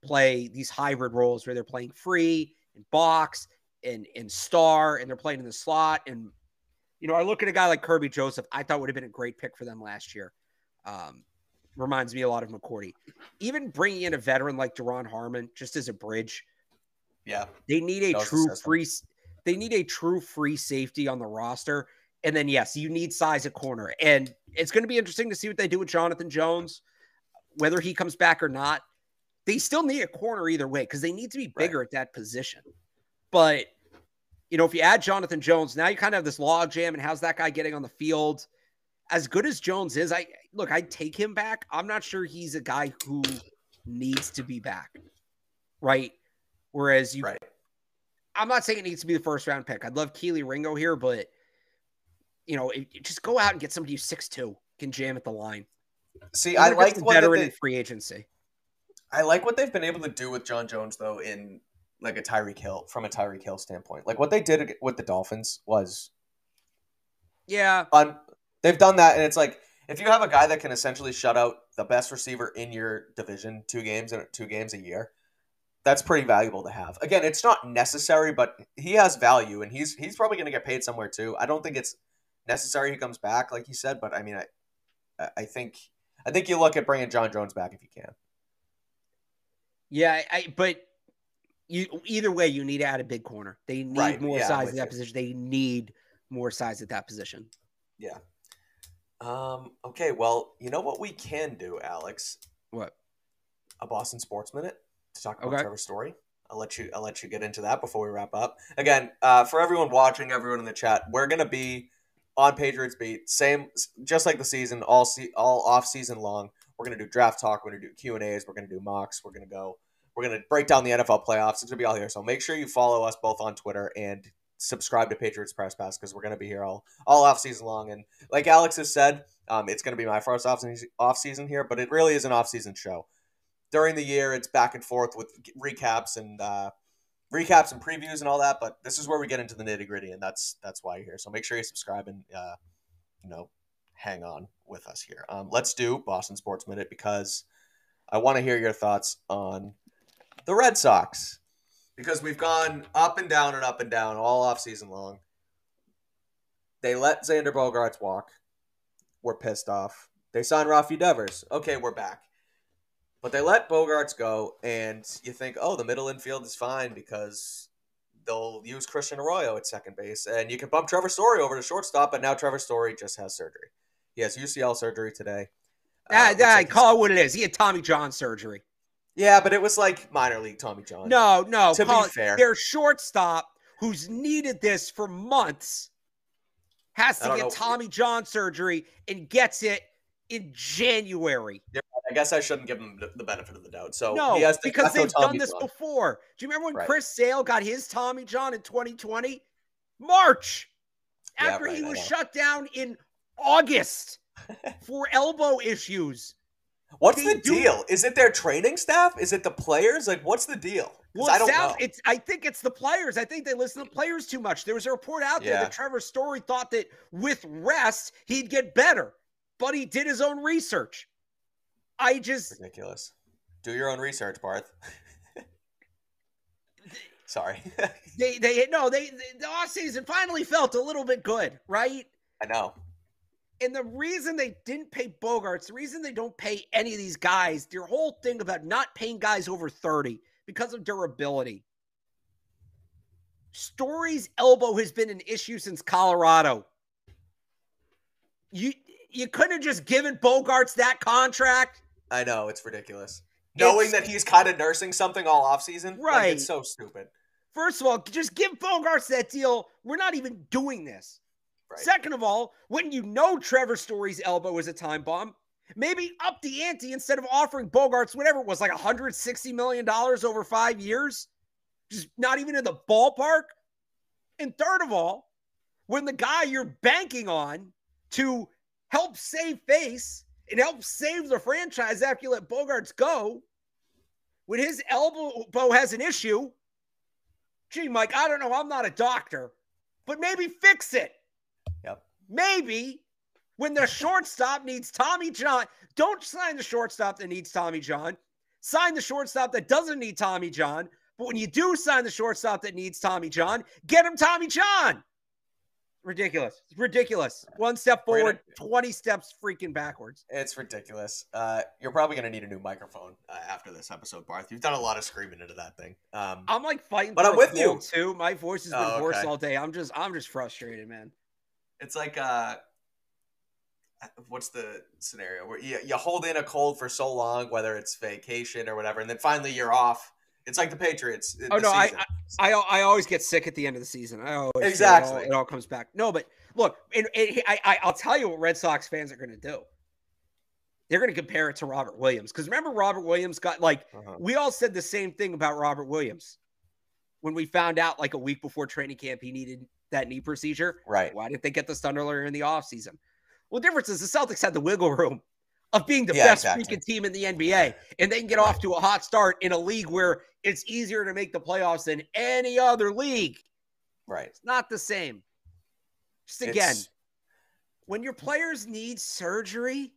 play these hybrid roles where they're playing free and box and star, and they're playing in the slot. And, I look at a guy like Kirby Joseph, I thought would have been a great pick for them last year. Reminds me a lot of McCourty. Even bringing in a veteran like Daron Harmon, just as a bridge. Yeah. They need a true free safety on the roster. And then, yes, you need size at corner. And it's going to be interesting to see what they do with Jonathan Jones, whether he comes back or not. They still need a corner either way, because they need to be bigger at that position. But, if you add Jonathan Jones, now you kind of have this log jam, and how's that guy getting on the field? As good as Jones is, I look, I'd take him back. I'm not sure he's a guy who needs to be back. Right. Whereas you, right. I'm not saying it needs to be the first round pick. I'd love Kelee Ringo here, but you know, just go out and get somebody who's 6'2", can jam at the line. See, I like veteran in free agency. I like what they've been able to do with John Jones, though, in like a Tyreek Hill, from a Tyreek Hill standpoint. Like what they did with the Dolphins was, yeah, they've done that, and it's like if you have a guy that can essentially shut out the best receiver in your division two games a year, that's pretty valuable to have. Again, it's not necessary, but he has value, and he's probably going to get paid somewhere too. I don't think it's necessary he comes back, like you said, but I mean, I think you look at bringing John Jones back if you can. Yeah, but you either way, you need to add a big corner. They need more size at that position. They need more size at that position. Yeah. Okay, well, you know what we can do, Alex? What? A Boston Sports Minute to talk about Trevor's story. I'll let you get into that before we wrap up. Again, for everyone watching, everyone in the chat, we're gonna be on Patriots Beat, same just like the season, all off season long. We're gonna do draft talk. We're gonna do Q&As. We're gonna do mocks. We're gonna break down the NFL playoffs. It's gonna be all here. So make sure you follow us both on Twitter and subscribe to Patriots Press Pass because we're gonna be here all off season long. And like Alex has said, it's gonna be my first off season here, but it really is an off season show. During the year, it's back and forth with recaps and previews and all that. But this is where we get into the nitty gritty, and that's why you're here. So make sure you subscribe and hang on with us here. Let's do Boston Sports Minute because I want to hear your thoughts on the Red Sox because we've gone up and down all off season long. They let Xander Bogaerts walk. We're pissed off. They signed Rafi Devers. Okay, we're back. But they let Bogaerts go, and you think, oh, the middle infield is fine because they'll use Christian Arroyo at second base, and you can bump Trevor Story over to shortstop, but now Trevor Story just has surgery. He has UCL surgery today. Call it what it is. He had Tommy John surgery. Yeah, but it was like minor league Tommy John. No. To be fair. Their shortstop, who's needed this for months, has to get Tommy John surgery and gets it in January. I guess I shouldn't give him the benefit of the doubt. So no, he has to, because they've done this before. Do you remember when Chris Sale got his Tommy John in 2020? March. After he was shut down in August for elbow issues. What's the deal? Is it their training staff? Is it the players? Like, what's the deal? Well, I don't know. I think it's the players. I think they listen to the players too much. There was a report out there that Trevor Story thought that with rest, he'd get better. But he did his own research. Ridiculous. Do your own research, Barth. Sorry. The offseason finally felt a little bit good, right? I know. And the reason they didn't pay Bogaerts, the reason they don't pay any of these guys, their whole thing about not paying guys over 30 because of durability. Story's elbow has been an issue since Colorado. You couldn't have just given Bogaerts that contract. I know, it's ridiculous. Knowing that he's kind of nursing something all offseason. Right. Like, it's so stupid. First of all, just give Bogaerts that deal. We're not even doing this. Right. Second of all, when you know Trevor Story's elbow is a time bomb, maybe up the ante instead of offering Bogaerts whatever it was, like $160 million over 5 years. Just not even in the ballpark. And third of all, when the guy you're banking on to help save face and help save the franchise after you let Bogaerts go, when his elbow has an issue, gee, Mike, I don't know. I'm not a doctor, but maybe fix it. Yep. Maybe when the shortstop needs Tommy John, don't sign the shortstop that needs Tommy John. Sign the shortstop that doesn't need Tommy John. But when you do sign the shortstop that needs Tommy John, get him Tommy John. Ridiculous. One step forward, 20 steps freaking backwards. It's ridiculous. You're probably going to need a new microphone after this episode, Barth. You've done a lot of screaming into that thing. I'm like fighting, but I'm with you too. My voice has been hoarse all day. I'm just frustrated, man. It's like, what's the scenario where you hold in a cold for so long, whether it's vacation or whatever, and then finally you're off. It's like the Patriots. I always get sick at the end of the season. It all comes back. No, but look, I'll tell you what Red Sox fans are going to do. they're going to compare it to Robert Williams. Because remember, Robert Williams got like, we all said the same thing about Robert Williams when we found out like a week before training camp he needed that knee procedure. Right. Why didn't they get this done earlier in the offseason? Well, the difference is the Celtics had the wiggle room of being the best freaking team in the NBA. And they can get off to a hot start in a league where it's easier to make the playoffs than any other league. Right. It's not the same. Just again, when your players need surgery,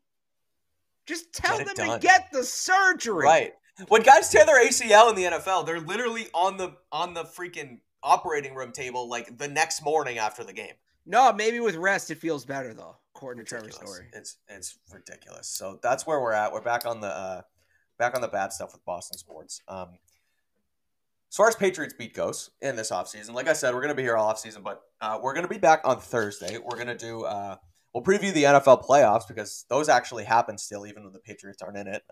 just tell them to get the surgery. Right. When guys tear their ACL in the NFL, they're literally on the freaking operating room table like the next morning after the game. No, maybe with rest it feels better though, according to Trevor's story. It's ridiculous. So that's where we're at. We're back on the bad stuff with Boston sports. As far as Patriots beat goes in this offseason, like I said, we're going to be here all offseason, but we're going to be back on Thursday. We're going to do we'll preview the NFL playoffs because those actually happen still, even when the Patriots aren't in it.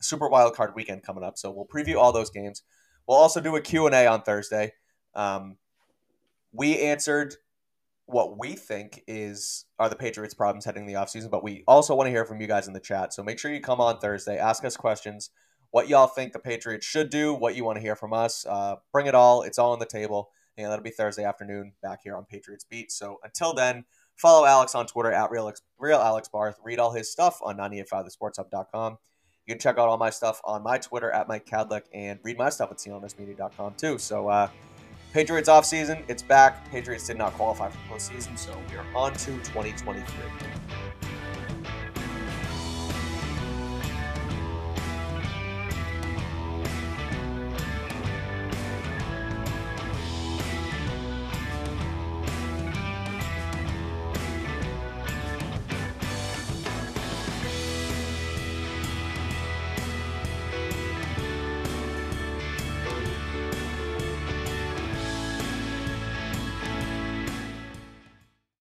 Super Wildcard Weekend coming up, so we'll preview all those games. We'll also do a Q&A on Thursday. We answered what we think are the Patriots' problems heading into the offseason, but we also want to hear from you guys in the chat. So make sure you come on Thursday, ask us questions, what y'all think the Patriots should do, what you want to hear from us. Bring it all. It's all on the table. And that'll be Thursday afternoon back here on Patriots Beat. So until then, follow Alex on Twitter at RealAlexBarth. Read all his stuff on 985thesportshub.com. You can check out all my stuff on my Twitter at Mike Kadlick and read my stuff at clnsmedia.com too. So Patriots offseason, it's back. Patriots did not qualify for postseason, so we are on to 2023.